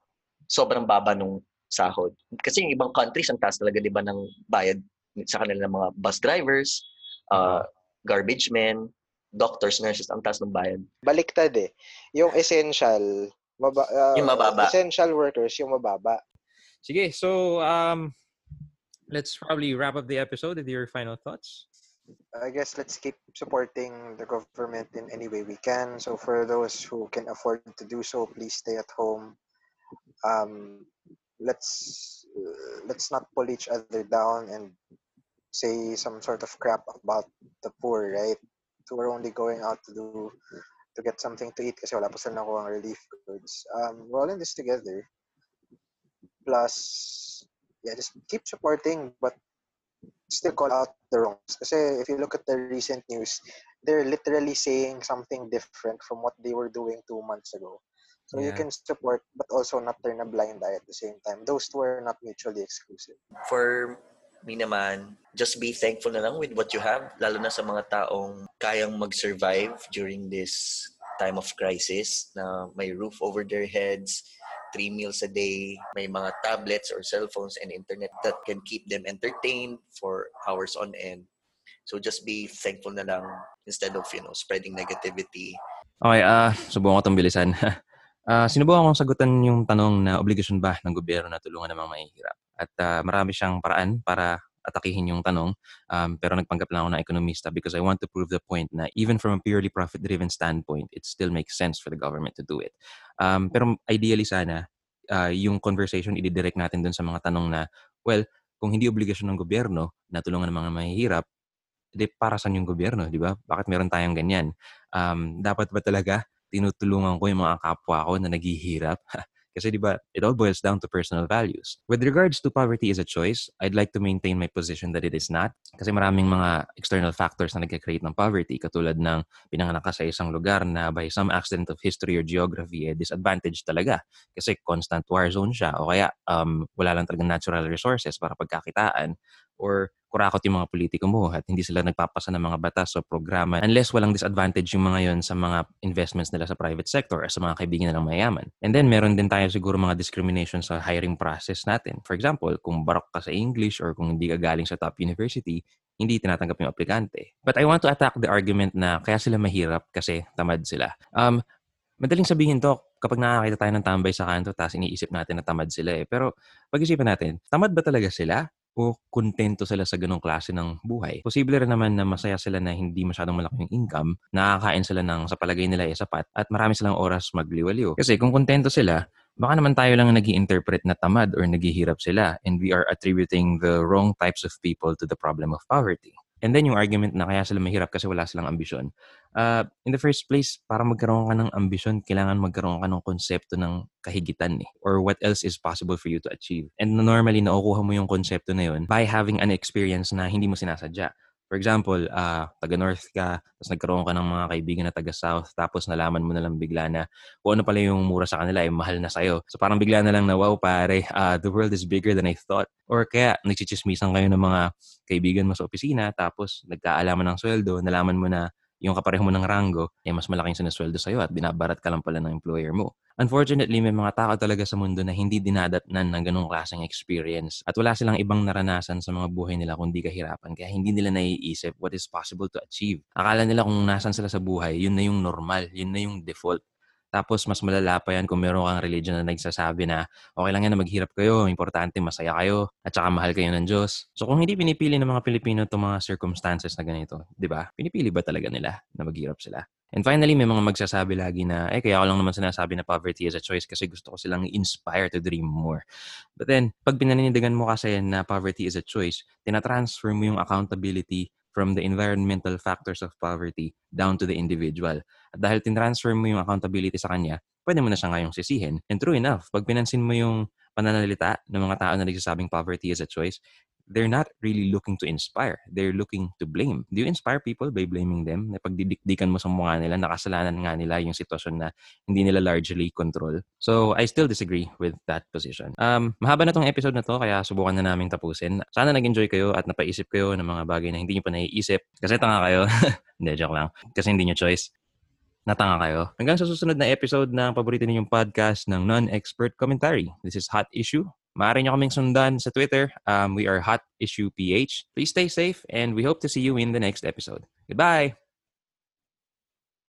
Sobrang baba nung sahod. Kasi yung ibang countries ang taas talaga 'di ba ng bayad sa kanila ng mga bus drivers, uh, garbage men, doctors, nurses, ang taas ng bayad. Baliktad eh. Yung essential, maba- uh, yung mababa. Essential workers yung mababa. Sige, so um let's probably wrap up the episode with your final thoughts. I guess let's keep supporting the government in any way we can. So for those who can afford to do so, please stay at home. Um, let's uh, let's not pull each other down and say some sort of crap about the poor, right? So we're only going out to do to get something to eat kasi wala pa sila nakuha ng relief goods. Um, we're all in this together. Plus, yeah, just keep supporting, but still call out the wrongs. Kasi if you look at the recent news, they're literally saying something different from what they were doing two months ago. So yeah. You can support, but also not turn a blind eye at the same time. Those two are not mutually exclusive. For me naman, just be thankful na lang with what you have, lalo na sa mga taong kayang mag-survive during this time of crisis, na may roof over their heads, three meals a day, may mga tablets or cell phones and internet that can keep them entertained for hours on end. So just be thankful na lang instead of, you know, spreading negativity. Okay, uh, subukan ko itong bilisan. uh, sinubukan kong sagutan yung tanong na obligasyon ba ng gobyerno na tulungan ng mga mahihirap. At uh, marami siyang paraan para atakihin yung tanong. Um, pero nagpanggap lang ako na ekonomista because I want to prove the point na even from a purely profit-driven standpoint, it still makes sense for the government to do it. Um, pero ideally sana, uh, yung conversation ididirect natin dun sa mga tanong na, well, kung hindi obligasyon ng gobyerno na tulungan ng mga mahihirap, di para saan yung gobyerno, di ba? Bakit meron tayong ganyan? Um, dapat ba talaga tinutulungan ko yung mga kapwa ko na naghihirap? Kasi diba, it all boils down to personal values. With regards to poverty is a choice, I'd like to maintain my position that it is not. Kasi maraming mga external factors na nagka-create ng poverty, katulad ng pinanganak ka sa isang lugar na by some accident of history or geography, eh, disadvantaged talaga. Kasi constant war zone siya, o kaya um, wala lang talagang natural resources para pagkakitaan, or kurakot yung mga politiko mo at hindi sila nagpapasa ng mga batas o programa unless walang disadvantage yung mga yon sa mga investments nila sa private sector or sa mga kaibigan nilang mayaman. And then, meron din tayo siguro mga discrimination sa hiring process natin. For example, kung barok ka sa English or kung hindi ka galing sa top university, hindi tinatanggap yung aplikante. But I want to attack the argument na kaya sila mahirap kasi tamad sila. Um, madaling sabihin to kapag nakakita tayo ng tambay sa kanto tapos iniisip natin na tamad sila eh. Pero pag-isipan natin, tamad ba talaga sila? O kontento sila sa ganong klase ng buhay. Posible rin naman na masaya sila na hindi masyadong malaki yung income, nakakain sila ng sa palagay nila ay sapat, at marami silang oras magliwaliw. Kasi kung kontento sila, baka naman tayo lang nag-i-interpret na tamad or naghihirap sila, and we are attributing the wrong types of people to the problem of poverty. And then yung argument na kaya sila mahirap kasi wala silang ambisyon. Uh, in the first place, para magkaroon ka ng ambisyon, kailangan magkaroon ka ng konsepto ng kahigitan eh, or what else is possible for you to achieve. And normally, nakukuha mo yung konsepto na yun by having an experience na hindi mo sinasadya. For example, uh, taga-north ka, tapos nagkaroon ka ng mga kaibigan na taga-south, tapos nalaman mo na lang bigla na kung ano pala yung mura sa kanila ay eh, mahal na sa'yo. So parang bigla na lang na, wow pare, uh, the world is bigger than I thought. Or kaya nagsichismisan kayo ng mga kaibigan mo sa opisina, tapos nagkaalaman ng sweldo, nalaman mo na yung kapareho mo ng rango, eh mas malaking sinasweldo sa'yo at binabarat ka lang pala ng employer mo. Unfortunately, may mga tao talaga sa mundo na hindi dinadatnan ng ganung klaseng experience at wala silang ibang naranasan sa mga buhay nila kundi kahirapan. Kaya hindi nila naiisip what is possible to achieve. Akala nila kung nasan sila sa buhay, yun na yung normal, yun na yung default. Tapos mas malala pa yan kung meron kang religion na nagsasabi na okay lang yan na maghirap kayo, importante masaya kayo at saka mahal kayo ng Diyos. So kung hindi pinipili ng mga Pilipino itong mga circumstances na ganito, di ba? Pinipili ba talaga nila na maghirap sila? And finally, may mga magsasabi lagi na, eh, kaya ko lang naman sinasabi na poverty is a choice kasi gusto ko silang inspire to dream more. But then, pag pinaninindigan mo kasi na poverty is a choice, tinatransfer mo yung accountability from the environmental factors of poverty down to the individual. At dahil tinransfer mo yung accountability sa kanya, pwede mo na siya ngayong sisihin. And true enough, pag pinansin mo yung pananalita ng mga tao na nagsasabing poverty is a choice, they're not really looking to inspire. They're looking to blame. Do you inspire people by blaming them? Na pagdidikdikan mo sa mukha nila, nakasalanan nga nila yung sitwasyon na hindi nila largely control. So, I still disagree with that position. Um, mahaba na tong episode na to, kaya subukan na namin tapusin. Sana nag-enjoy kayo at napaisip kayo ng mga bagay na hindi nyo pa naiisip. Kasi tanga kayo. Hindi, joke lang. Kasi hindi nyo choice. Natanga kayo. Hanggang sa susunod na episode ng paborito ninyong podcast ng Non-Expert Commentary. This is Hot Issue. Maaari nyo kaming sundan sa Twitter. Um, we are Hot Issue P H. Please stay safe and we hope to see you in the next episode. Goodbye!